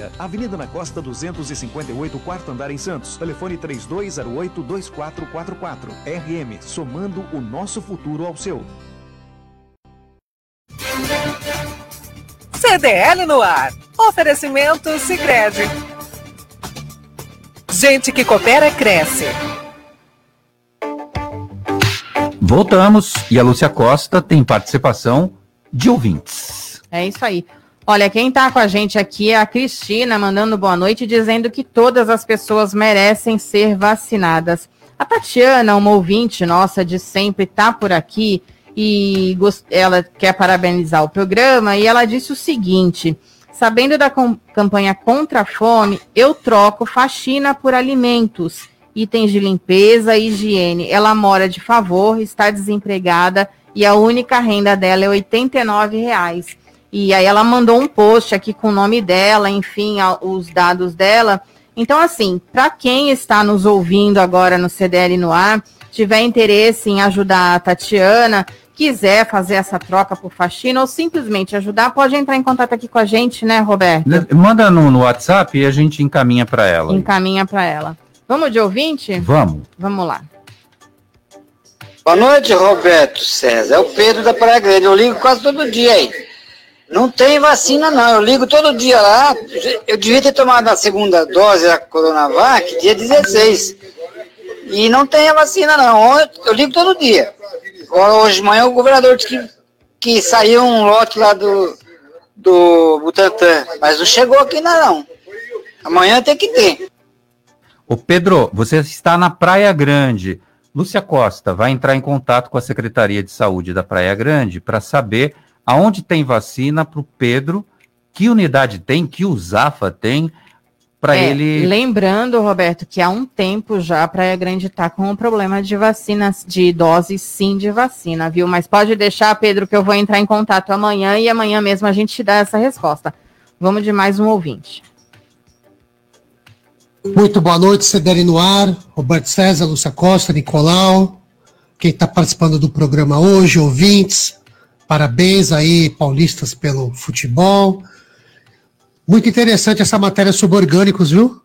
Avenida Ana Costa, 258, quarto andar, em Santos. Telefone 3208-2444. RM, somando o nosso futuro ao seu. CDL no ar. Oferecimento Sicredi. Gente que coopera, cresce. Voltamos e a Lúcia Costa tem participação de ouvintes. É isso aí. Olha, quem está com a gente aqui é a Cristina, mandando boa noite, dizendo que todas as pessoas merecem ser vacinadas. A Tatiana, uma ouvinte nossa de sempre, está por aqui e ela quer parabenizar o programa e ela disse o seguinte: sabendo da campanha contra a fome, eu troco faxina por alimentos, itens de limpeza e higiene. Ela mora de favor, está desempregada e a única renda dela é R$89. E aí ela mandou um post aqui com o nome dela, enfim, os dados dela. Então, assim, para quem está nos ouvindo agora no CDL no ar, tiver interesse em ajudar a Tatiana, quiser fazer essa troca por faxina ou simplesmente ajudar, pode entrar em contato aqui com a gente, né, Roberto? Manda no WhatsApp e a gente encaminha para ela. Encaminha para ela. Vamos de ouvinte? Vamos. Vamos lá. Boa noite, Roberto César. É o Pedro da Praia Grande. Eu ligo quase todo dia aí. Não tem vacina não, eu ligo todo dia lá, eu devia ter tomado a segunda dose da Coronavac dia 16, e não tem a vacina não, eu ligo todo dia. Agora hoje de manhã o governador disse que que saiu um lote lá do Butantan, mas não chegou aqui ainda não. Amanhã tem que ter. Ô Pedro, você está na Praia Grande. Lúcia Costa vai entrar em contato com a Secretaria de Saúde da Praia Grande para saber aonde tem vacina para o Pedro, que unidade tem, que USAFA tem, para ele... Lembrando, Roberto, que há um tempo já a Praia Grande está com um problema de vacina, de dose sim de vacina, viu? Mas pode deixar, Pedro, que eu vou entrar em contato amanhã e amanhã mesmo a gente te dá essa resposta. Vamos de mais um ouvinte. Muito boa noite, CDL no ar, Roberto César, Lúcia Costa, Nicolau, quem está participando do programa hoje, ouvintes, parabéns aí, paulistas, pelo futebol. Muito interessante essa matéria sobre orgânicos, viu?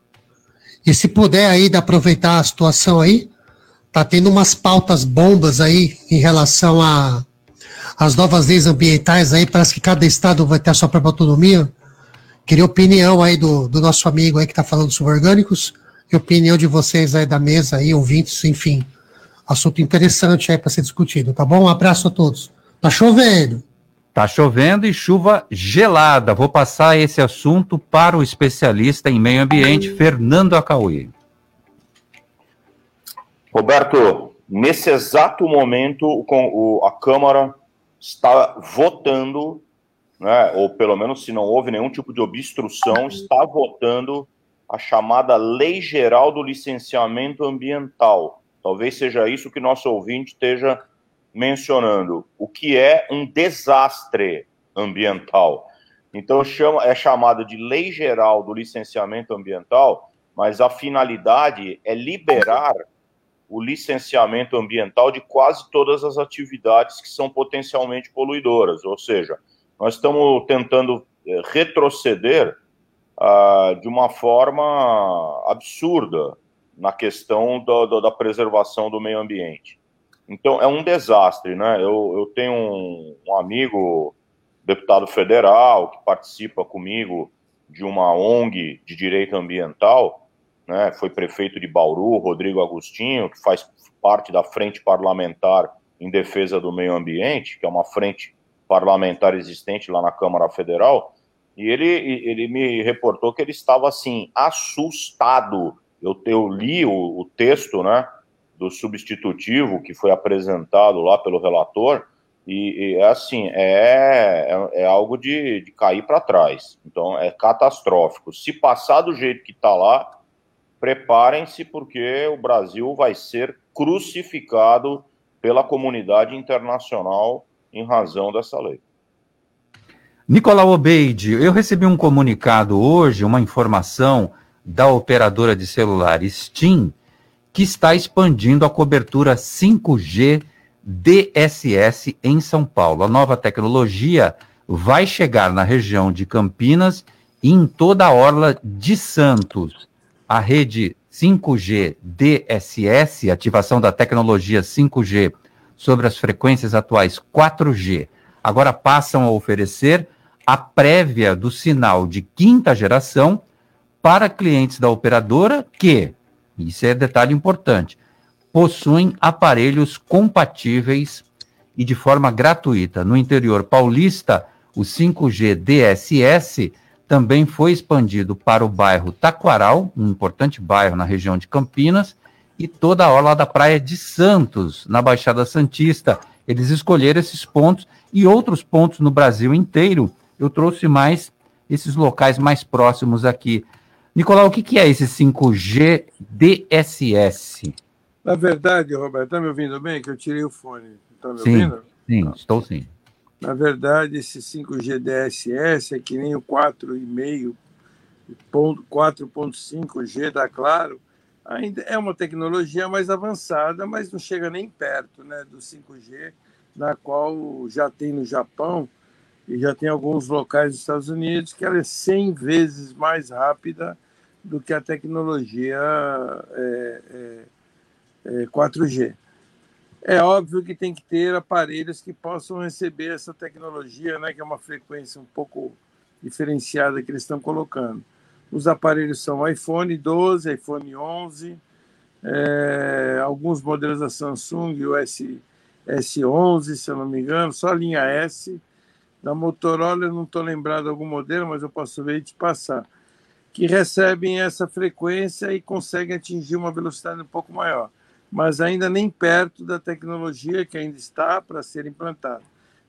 E se puder aí, aproveitar a situação aí, tá tendo umas pautas bombas aí em relação às novas leis ambientais aí, parece que cada estado vai ter a sua própria autonomia. Queria opinião aí do nosso amigo aí que está falando sobre orgânicos e opinião de vocês aí da mesa aí, ouvintes, enfim. Assunto interessante aí para ser discutido, tá bom? Um abraço a todos. Tá chovendo. Tá chovendo e chuva gelada. Vou passar esse assunto para o especialista em meio ambiente, Fernando Akaoui. Roberto, nesse exato momento a Câmara está votando, né, ou pelo menos se não houve nenhum tipo de obstrução, está votando a chamada Lei Geral do Licenciamento Ambiental. Talvez seja isso que nosso ouvinte esteja mencionando, o que é um desastre ambiental. Então é chamada de Lei Geral do Licenciamento Ambiental, mas a finalidade é liberar o licenciamento ambiental de quase todas as atividades que são potencialmente poluidoras, ou seja, nós estamos tentando retroceder de uma forma absurda na questão da preservação do meio ambiente. Então, é um desastre, né? Eu tenho um amigo, deputado federal, que participa comigo de uma ONG de direito ambiental, né? Foi prefeito de Bauru, Rodrigo Agostinho, que faz parte da Frente Parlamentar em Defesa do Meio Ambiente, que é uma frente parlamentar existente lá na Câmara Federal, e ele me reportou que ele estava, assim, assustado. Eu li o texto, né, do substitutivo que foi apresentado lá pelo relator, e assim, é algo de cair para trás. Então, é catastrófico. Se passar do jeito que está lá, preparem-se, porque o Brasil vai ser crucificado pela comunidade internacional em razão dessa lei. Nicolau Obeidi, eu recebi um comunicado hoje, uma informação da operadora de celular TIM, que está expandindo a cobertura 5G DSS em São Paulo. A nova tecnologia vai chegar na região de Campinas e em toda a orla de Santos. A rede 5G DSS, ativação da tecnologia 5G, sobre as frequências atuais 4G, agora passam a oferecer a prévia do sinal de quinta geração para clientes da operadora que, isso é detalhe importante, possuem aparelhos compatíveis e de forma gratuita. No interior paulista, o 5G DSS também foi expandido para o bairro Taquaral, um importante bairro na região de Campinas, e toda a orla da Praia de Santos, na Baixada Santista. Eles escolheram esses pontos e outros pontos no Brasil inteiro. Eu trouxe mais esses locais mais próximos aqui. Nicolau, o que é esse 5G DSS? Na verdade, Roberto, está me ouvindo bem? Que eu tirei o fone. Está me ouvindo? Sim, estou sim. Na verdade, esse 5G DSS é que nem o 4,5, 4.5G da Claro. Ainda é uma tecnologia mais avançada, mas não chega nem perto, né, do 5G, na qual já tem no Japão e já tem alguns locais dos Estados Unidos, que ela é 100 vezes mais rápida do que a tecnologia 4G. É óbvio que tem que ter aparelhos que possam receber essa tecnologia, né, que é uma frequência um pouco diferenciada que eles estão colocando. Os aparelhos são iPhone 12, iPhone 11, alguns modelos da Samsung, o S11, se eu não me engano, só a linha S. Da Motorola, eu não estou lembrado de algum modelo, mas eu posso ver e te passar, que recebem essa frequência e conseguem atingir uma velocidade um pouco maior, mas ainda nem perto da tecnologia que ainda está para ser implantada.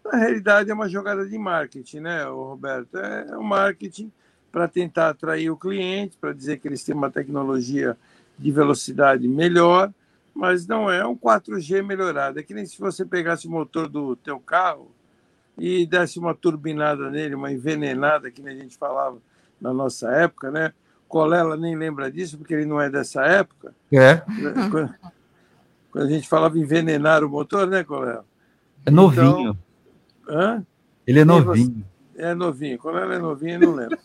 Na realidade, é uma jogada de marketing, né, Roberto? É um marketing para tentar atrair o cliente, para dizer que eles têm uma tecnologia de velocidade melhor, mas não é um 4G melhorado. É que nem se você pegasse o motor do teu carro e desse uma turbinada nele, uma envenenada, que a gente falava na nossa época, né? Colella nem lembra disso, porque ele não é dessa época. É. Quando a gente falava envenenar o motor, né, Colella? É novinho. Então, hã? Ele é novinho. É novinho. Colella é novinho, eu não lembro.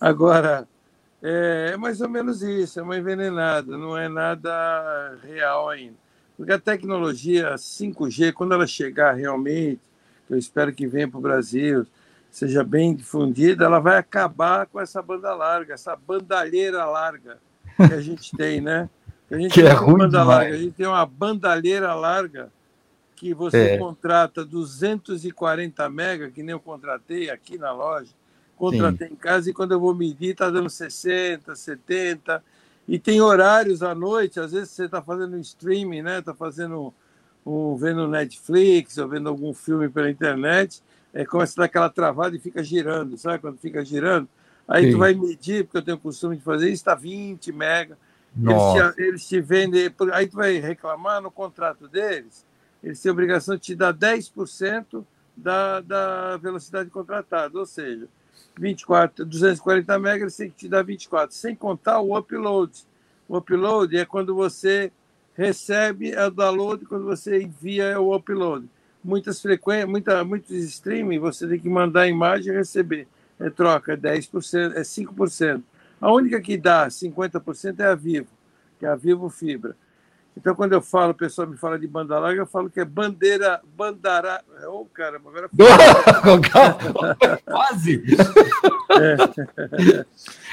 Agora, é mais ou menos isso, é uma envenenada, não é nada real ainda. Porque a tecnologia 5G, quando ela chegar realmente, eu espero que venha para o Brasil, seja bem difundida, ela vai acabar com essa banda larga, essa bandalheira larga que a gente tem, né? A gente que tem é ruim banda larga, a gente tem uma bandalheira larga que você contrata 240 mega, que nem eu contratei aqui na loja, contratei em casa, e quando eu vou medir está dando 60, 70... E tem horários à noite, às vezes você está fazendo um streaming, né? Está fazendo vendo Netflix ou vendo algum filme pela internet, começa a dar aquela travada e fica girando, sabe? Quando fica girando, aí tu vai medir, porque eu tenho o costume de fazer isso, está 20 mega. Eles te vendem, aí tu vai reclamar no contrato deles, eles têm a obrigação de te dar 10% da velocidade contratada, ou seja, 240 mega, eles têm que te dar 24, sem contar o upload. O upload é quando você recebe o download, quando você envia o upload. Muitas frequências, muitos streaming, você tem que mandar a imagem e receber. É troca, é 10%, é 5%. A única que dá 50% é a Vivo, que é a Vivo Fibra. Então, quando eu falo, o pessoal me fala de banda larga, eu falo que é bandará. Ô, caramba, agora... Quase!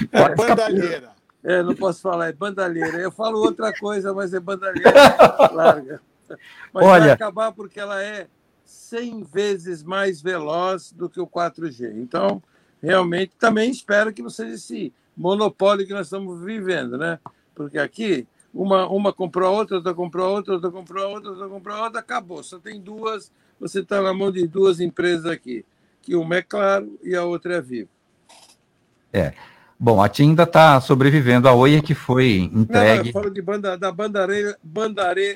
É bandalheira. É, não posso falar, é bandalheira. Eu falo outra coisa, mas é bandalheira larga. Mas vai acabar porque ela é 100 vezes mais veloz do que o 4G. Então, realmente, também espero que não seja esse monopólio que nós estamos vivendo, né? Porque aqui... Uma comprou a outra, outra comprou a outra, outra comprou a outra, outra comprou a outra, acabou. Só tem duas, você está na mão de duas empresas aqui, que uma é Claro e a outra é Vivo. É. Bom, a TIM ainda está sobrevivendo, a Oi que foi entregue... Não, eu falo de bandareira...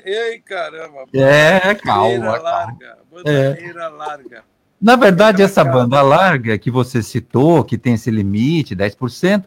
Ei, caramba! Bandareira larga. Na verdade, essa banda larga que você citou, que tem esse limite, 10%,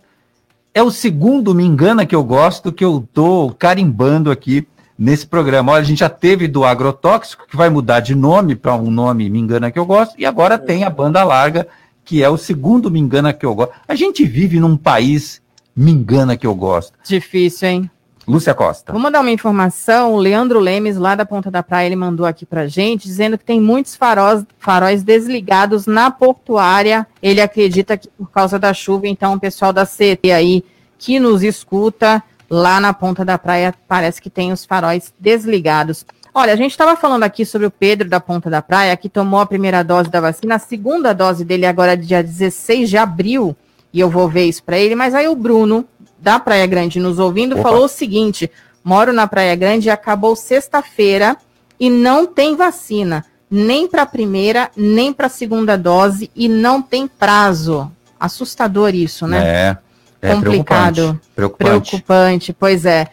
é o segundo Me Engana que eu gosto, que eu estou carimbando aqui nesse programa. Olha, a gente já teve do agrotóxico, que vai mudar de nome para um nome Me Engana que eu gosto, e agora tem a banda larga, que é o segundo Me Engana que eu gosto. A gente vive num país Me Engana que eu gosto. Difícil, hein? Lúcia Costa. Vou mandar uma informação. O Leandro Lemes, lá da Ponta da Praia, ele mandou aqui pra gente, dizendo que tem muitos faróis desligados na portuária. Ele acredita que por causa da chuva, então o pessoal da CT aí que nos escuta lá na Ponta da Praia, parece que tem os faróis desligados. Olha, a gente estava falando aqui sobre o Pedro da Ponta da Praia, que tomou a primeira dose da vacina, a segunda dose dele agora é dia 16 de abril, e eu vou ver isso para ele, mas aí o Bruno da Praia Grande nos ouvindo, falou o seguinte: moro na Praia Grande e acabou sexta-feira e não tem vacina, nem para a primeira, nem para a segunda dose, e não tem prazo. Assustador isso, né? É complicado. Preocupante, pois é.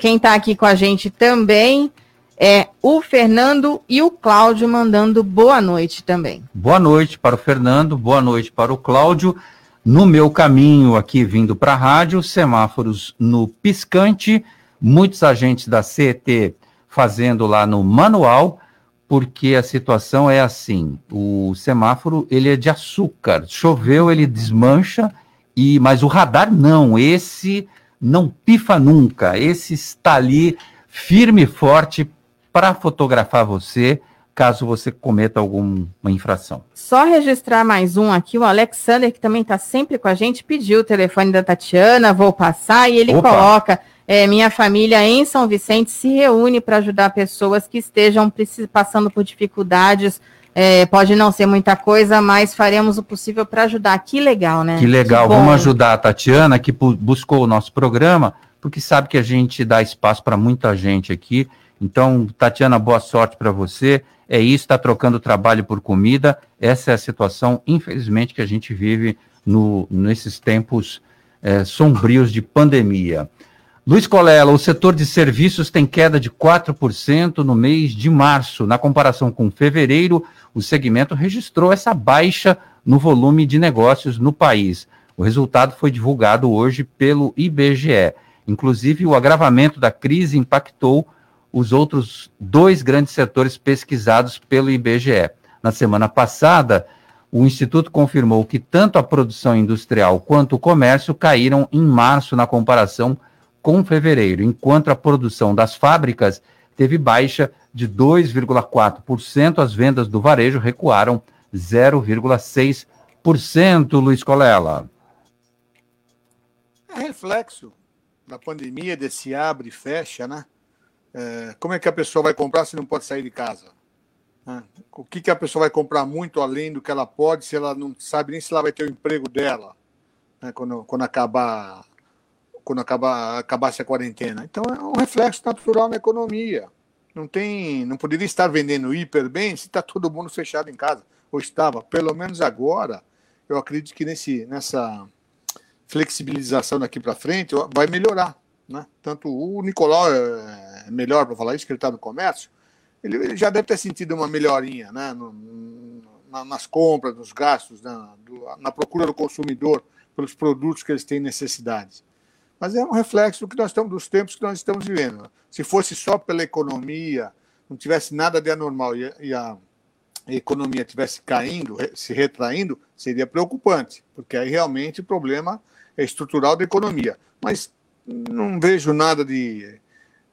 Quem está aqui com a gente também é o Fernando e o Cláudio, mandando boa noite também. Boa noite para o Fernando, boa noite para o Cláudio. No meu caminho aqui, vindo para a rádio, semáforos no piscante, muitos agentes da CET fazendo lá no manual, porque a situação é assim, o semáforo ele é de açúcar, choveu ele desmancha, mas o radar não, esse não pifa nunca, esse está ali firme e forte para fotografar você, caso você cometa alguma infração. Só registrar mais um aqui, o Alexander, que também está sempre com a gente, pediu o telefone da Tatiana, vou passar, e ele coloca, minha família em São Vicente se reúne para ajudar pessoas que estejam passando por dificuldades, pode não ser muita coisa, mas faremos o possível para ajudar. Que legal, né? Que legal, que vamos ajudar a Tatiana, que buscou o nosso programa, porque sabe que a gente dá espaço para muita gente aqui. Então, Tatiana, boa sorte para você. É isso, está trocando trabalho por comida. Essa é a situação, infelizmente, que a gente vive nesses tempos sombrios de pandemia. Luiz Colella, o setor de serviços tem queda de 4% no mês de março. Na comparação com fevereiro, o segmento registrou essa baixa no volume de negócios no país. O resultado foi divulgado hoje pelo IBGE. Inclusive, o agravamento da crise impactou os outros dois grandes setores pesquisados pelo IBGE. Na semana passada, o Instituto confirmou que tanto a produção industrial quanto o comércio caíram em março na comparação com fevereiro, enquanto a produção das fábricas teve baixa de 2,4%, as vendas do varejo recuaram 0,6%, Luiz Colella. É reflexo da pandemia, desse abre e fecha, né? Como é que a pessoa vai comprar se não pode sair de casa? O que a pessoa vai comprar muito além do que ela pode se ela não sabe nem se ela vai ter o emprego dela, né, quando acabasse a quarentena? Então é um reflexo natural na economia. Não poderia estar vendendo hiper bem se está todo mundo fechado em casa. Ou estava, pelo menos agora, eu acredito que nessa flexibilização daqui para frente vai melhorar. Né? Tanto o Nicolau é melhor para falar isso, que ele está no comércio, ele já deve ter sentido uma melhorinha, né? Nas compras, nos gastos, na procura do consumidor pelos produtos que eles têm necessidade. Mas é um reflexo do que nós estamos, dos tempos que nós estamos vivendo. Se fosse só pela economia, não tivesse nada de anormal e a economia estivesse caindo, se retraindo, seria preocupante, porque aí realmente o problema é estrutural da economia. Mas não vejo nada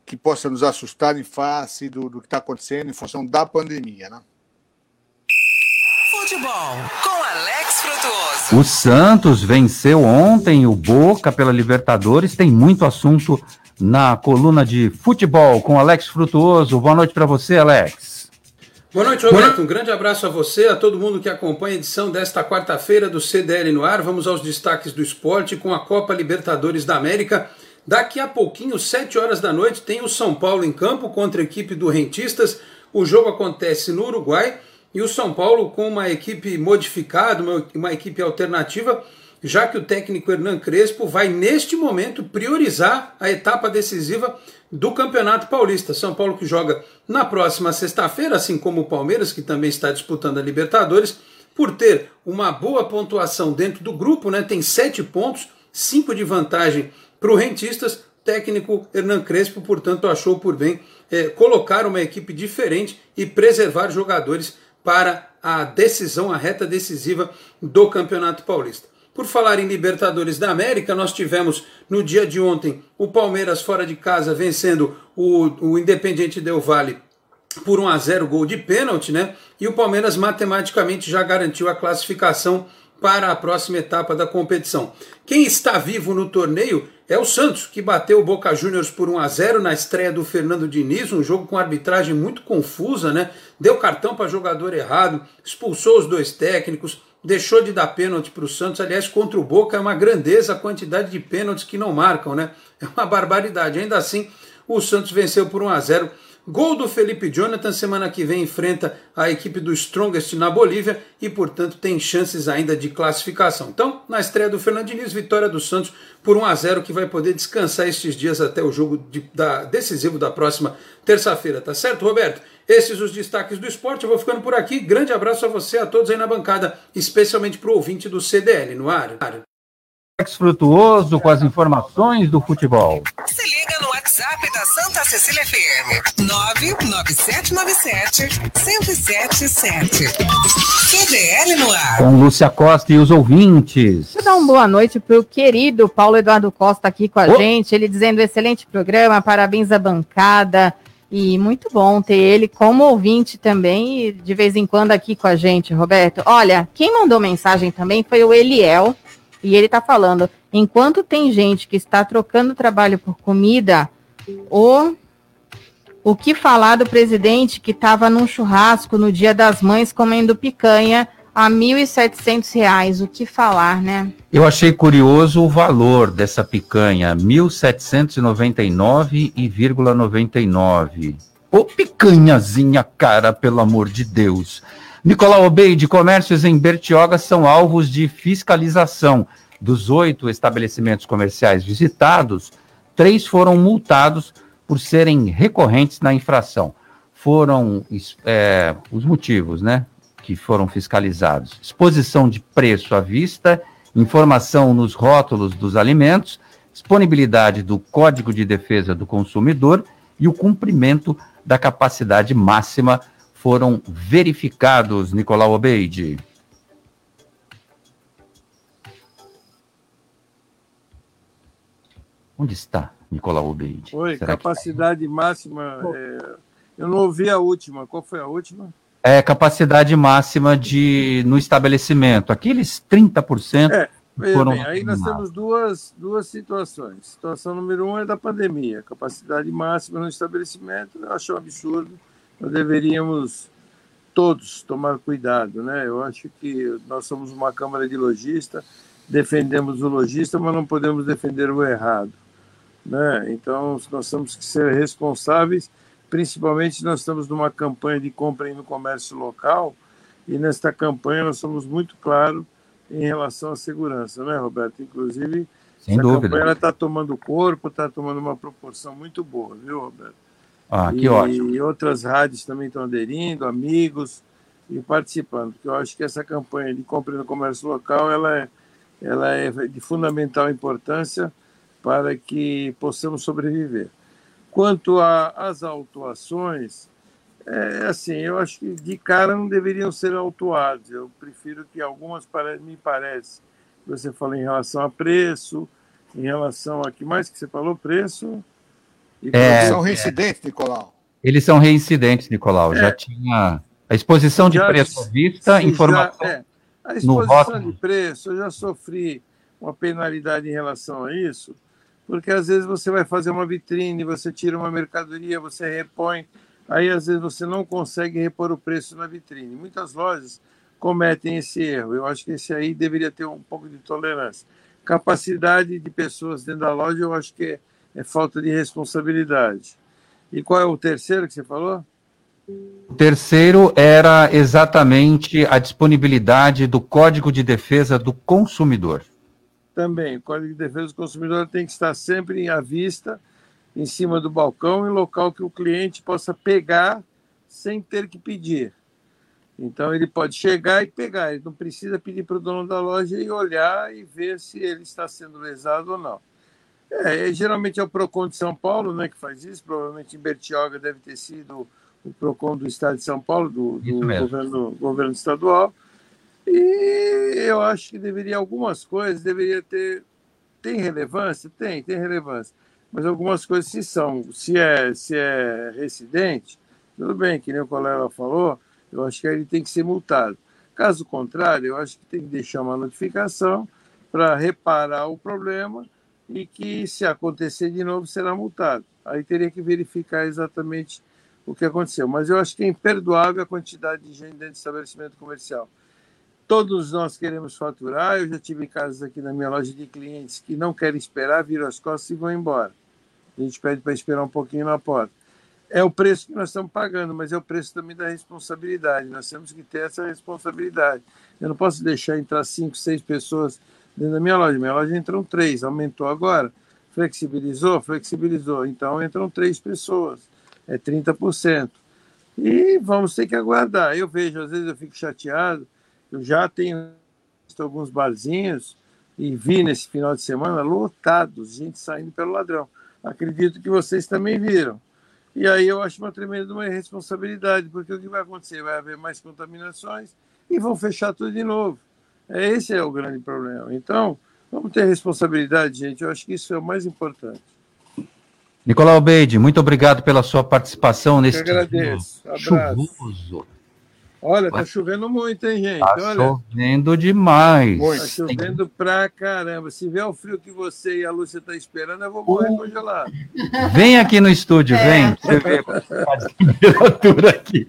que possa nos assustar em face do que está acontecendo em função da pandemia, né? Futebol com Alex Frutuoso. O Santos venceu ontem o Boca pela Libertadores. Tem muito assunto na coluna de futebol com Alex Frutuoso. Boa noite para você, Alex. Boa noite, Roberto. Um grande abraço a você, a todo mundo que acompanha a edição desta quarta-feira do CDL no ar. Vamos aos destaques do esporte com a Copa Libertadores da América. Daqui a pouquinho, 7 horas da noite, tem o São Paulo em campo contra a equipe do Rentistas. O jogo acontece no Uruguai e o São Paulo, com uma equipe modificada, uma equipe alternativa, já que o técnico Hernan Crespo vai, neste momento, priorizar a etapa decisiva do Campeonato Paulista. São Paulo, que joga na próxima sexta-feira, assim como o Palmeiras, que também está disputando a Libertadores, por ter uma boa pontuação dentro do grupo, né? Tem 7 pontos, 5 de vantagem para o Rentistas. Técnico Hernan Crespo, portanto, achou por bem colocar uma equipe diferente e preservar jogadores para a decisão, a reta decisiva do Campeonato Paulista. Por falar em Libertadores da América, nós tivemos no dia de ontem o Palmeiras fora de casa vencendo o Independiente Del Valle por 1-0, gol de pênalti, né? E o Palmeiras matematicamente já garantiu a classificação para a próxima etapa da competição. Quem está vivo no torneio é o Santos, que bateu o Boca Juniors por 1-0 na estreia do Fernando Diniz, um jogo com arbitragem muito confusa, né? Deu cartão para jogador errado, expulsou os dois técnicos, deixou de dar pênalti para o Santos. Aliás, contra o Boca é uma grandeza a quantidade de pênaltis que não marcam, né? É uma barbaridade. Ainda assim, o Santos venceu por 1-0. Gol do Felipe Jonathan, semana que vem enfrenta a equipe do Strongest na Bolívia e, portanto, tem chances ainda de classificação. Então, na estreia do Fernando Diniz, vitória do Santos por 1-0, que vai poder descansar estes dias até o jogo decisivo da próxima terça-feira. Tá certo, Roberto? Esses os destaques do esporte. Eu vou ficando por aqui. Grande abraço a você, a todos aí na bancada, especialmente para o ouvinte do CDL no ar. Alex Frutuoso com as informações do futebol. Se liga no WhatsApp da Santa Cecília FM, 99797-1077. CDL no ar. Com Lúcia Costa e os ouvintes. Deixa eu dar uma boa noite pro querido Paulo Eduardo Costa aqui com a gente, ele dizendo: excelente programa, parabéns à bancada. E muito bom ter ele como ouvinte também, e de vez em quando aqui com a gente, Roberto. Olha, quem mandou mensagem também foi o Eliel, e ele está falando, enquanto tem gente que está trocando trabalho por comida, o que falar do presidente que estava num churrasco no Dia das Mães comendo picanha a R$ 1.700, o que falar, né? Eu achei curioso o valor dessa picanha, R$ 1.799,99. Ô, picanhazinha cara, pelo amor de Deus. Nicolau Obeidi, comércios em Bertioga são alvos de fiscalização. Dos 8 estabelecimentos comerciais visitados, 3 foram multados por serem recorrentes na infração. Foram os motivos, né? Que foram fiscalizados. Exposição de preço à vista, informação nos rótulos dos alimentos, disponibilidade do Código de Defesa do Consumidor e o cumprimento da capacidade máxima foram verificados, Nicolau Obeidi. Onde está Nicolau Obeidi? Oi, será capacidade que... máxima... eu não ouvi a última. Qual foi a última? É, capacidade máxima no estabelecimento. Aqueles 30% foram... Bem, aí nós temos duas situações. Situação número 1 é da pandemia. Capacidade máxima no estabelecimento, eu acho um absurdo. Nós deveríamos todos tomar cuidado, né? Eu acho que nós somos uma Câmara de Lojistas, defendemos o lojista, mas não podemos defender o errado, né? Então, nós temos que ser responsáveis. Principalmente nós estamos numa campanha de compra no comércio local e nesta campanha nós somos muito claros em relação à segurança, né, Roberto? Inclusive, sem dúvida, campanha está tomando corpo, está tomando uma proporção muito boa, viu, Roberto? Ah, que ótimo. E outras rádios também estão aderindo, amigos e participando. Porque eu acho que essa campanha de compra no comércio local ela é de fundamental importância para que possamos sobreviver. Quanto às autuações, eu acho que de cara não deveriam ser autuados. Eu prefiro que algumas, me parece, você falou em relação a preço, em relação a que mais que você falou, preço... Eles são reincidentes, Nicolau. Eles são reincidentes, Nicolau. Já tinha a exposição de preço à vista, informação... A exposição de preço, eu já sofri uma penalidade em relação a isso, porque às vezes você vai fazer uma vitrine, você tira uma mercadoria, você repõe, aí às vezes você não consegue repor o preço na vitrine. Muitas lojas cometem esse erro. Eu acho que esse aí deveria ter um pouco de tolerância. Capacidade de pessoas dentro da loja, eu acho que é falta de responsabilidade. E qual é o terceiro que você falou? O terceiro era exatamente a disponibilidade do Código de Defesa do Consumidor. Também, o Código de Defesa do Consumidor tem que estar sempre à vista, em cima do balcão, em local que o cliente possa pegar sem ter que pedir. Então, ele pode chegar e pegar, ele não precisa pedir para o dono da loja e olhar e ver se ele está sendo lesado ou não. Geralmente é o PROCON de São Paulo, né, que faz isso, provavelmente em Bertioga deve ter sido o PROCON do Estado de São Paulo, do governo estadual. E eu acho que tem relevância? Tem relevância. Mas algumas coisas se é residente, tudo bem, que nem o colega falou, eu acho que ele tem que ser multado. Caso contrário, eu acho que tem que deixar uma notificação para reparar o problema e que se acontecer de novo será multado. Aí teria que verificar exatamente o que aconteceu. Mas eu acho que é imperdoável a quantidade de gente dentro do estabelecimento comercial. Todos nós queremos faturar. Eu já tive casos aqui na minha loja de clientes que não querem esperar, viram as costas e vão embora. A gente pede para esperar um pouquinho na porta. É o preço que nós estamos pagando, mas é o preço também da responsabilidade. Nós temos que ter essa responsabilidade. Eu não posso deixar entrar 5, 6 pessoas dentro da minha loja. Minha loja entram 3, aumentou agora. Flexibilizou. Então entram 3 pessoas. É 30%. E vamos ter que aguardar. Eu vejo, às vezes eu fico chateado. Eu já tenho visto alguns barzinhos e vi nesse final de semana lotados, gente saindo pelo ladrão. Acredito que vocês também viram. E aí eu acho uma tremenda irresponsabilidade, porque o que vai acontecer? Vai haver mais contaminações e vão fechar tudo de novo. Esse é o grande problema. Então, vamos ter responsabilidade, gente. Eu acho que isso é o mais importante. Nicolau Obeidi, muito obrigado pela sua participação nesse dia chuvoso. Olha, tá chovendo muito, hein, gente? Tá chovendo demais. Tá chovendo pra caramba. Se vier o frio que você e a Lúcia estão esperando, eu vou morrer congelado. Vem aqui no estúdio, vem. Você vê a temperatura aqui.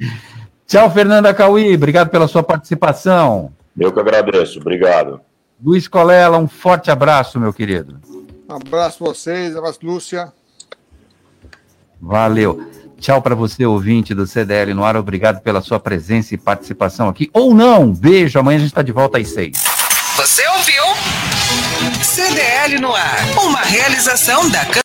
Tchau, Fernando Akaoui. Obrigado pela sua participação. Eu que agradeço. Obrigado. Luiz Colella, um forte abraço, meu querido. Um abraço a vocês. Um abraço, Lúcia. Valeu. Tchau para você, ouvinte do CDL no ar. Obrigado pela sua presença e participação aqui. Ou não, beijo. Amanhã a gente está de volta às 6. Você ouviu? CDL no ar. Uma realização da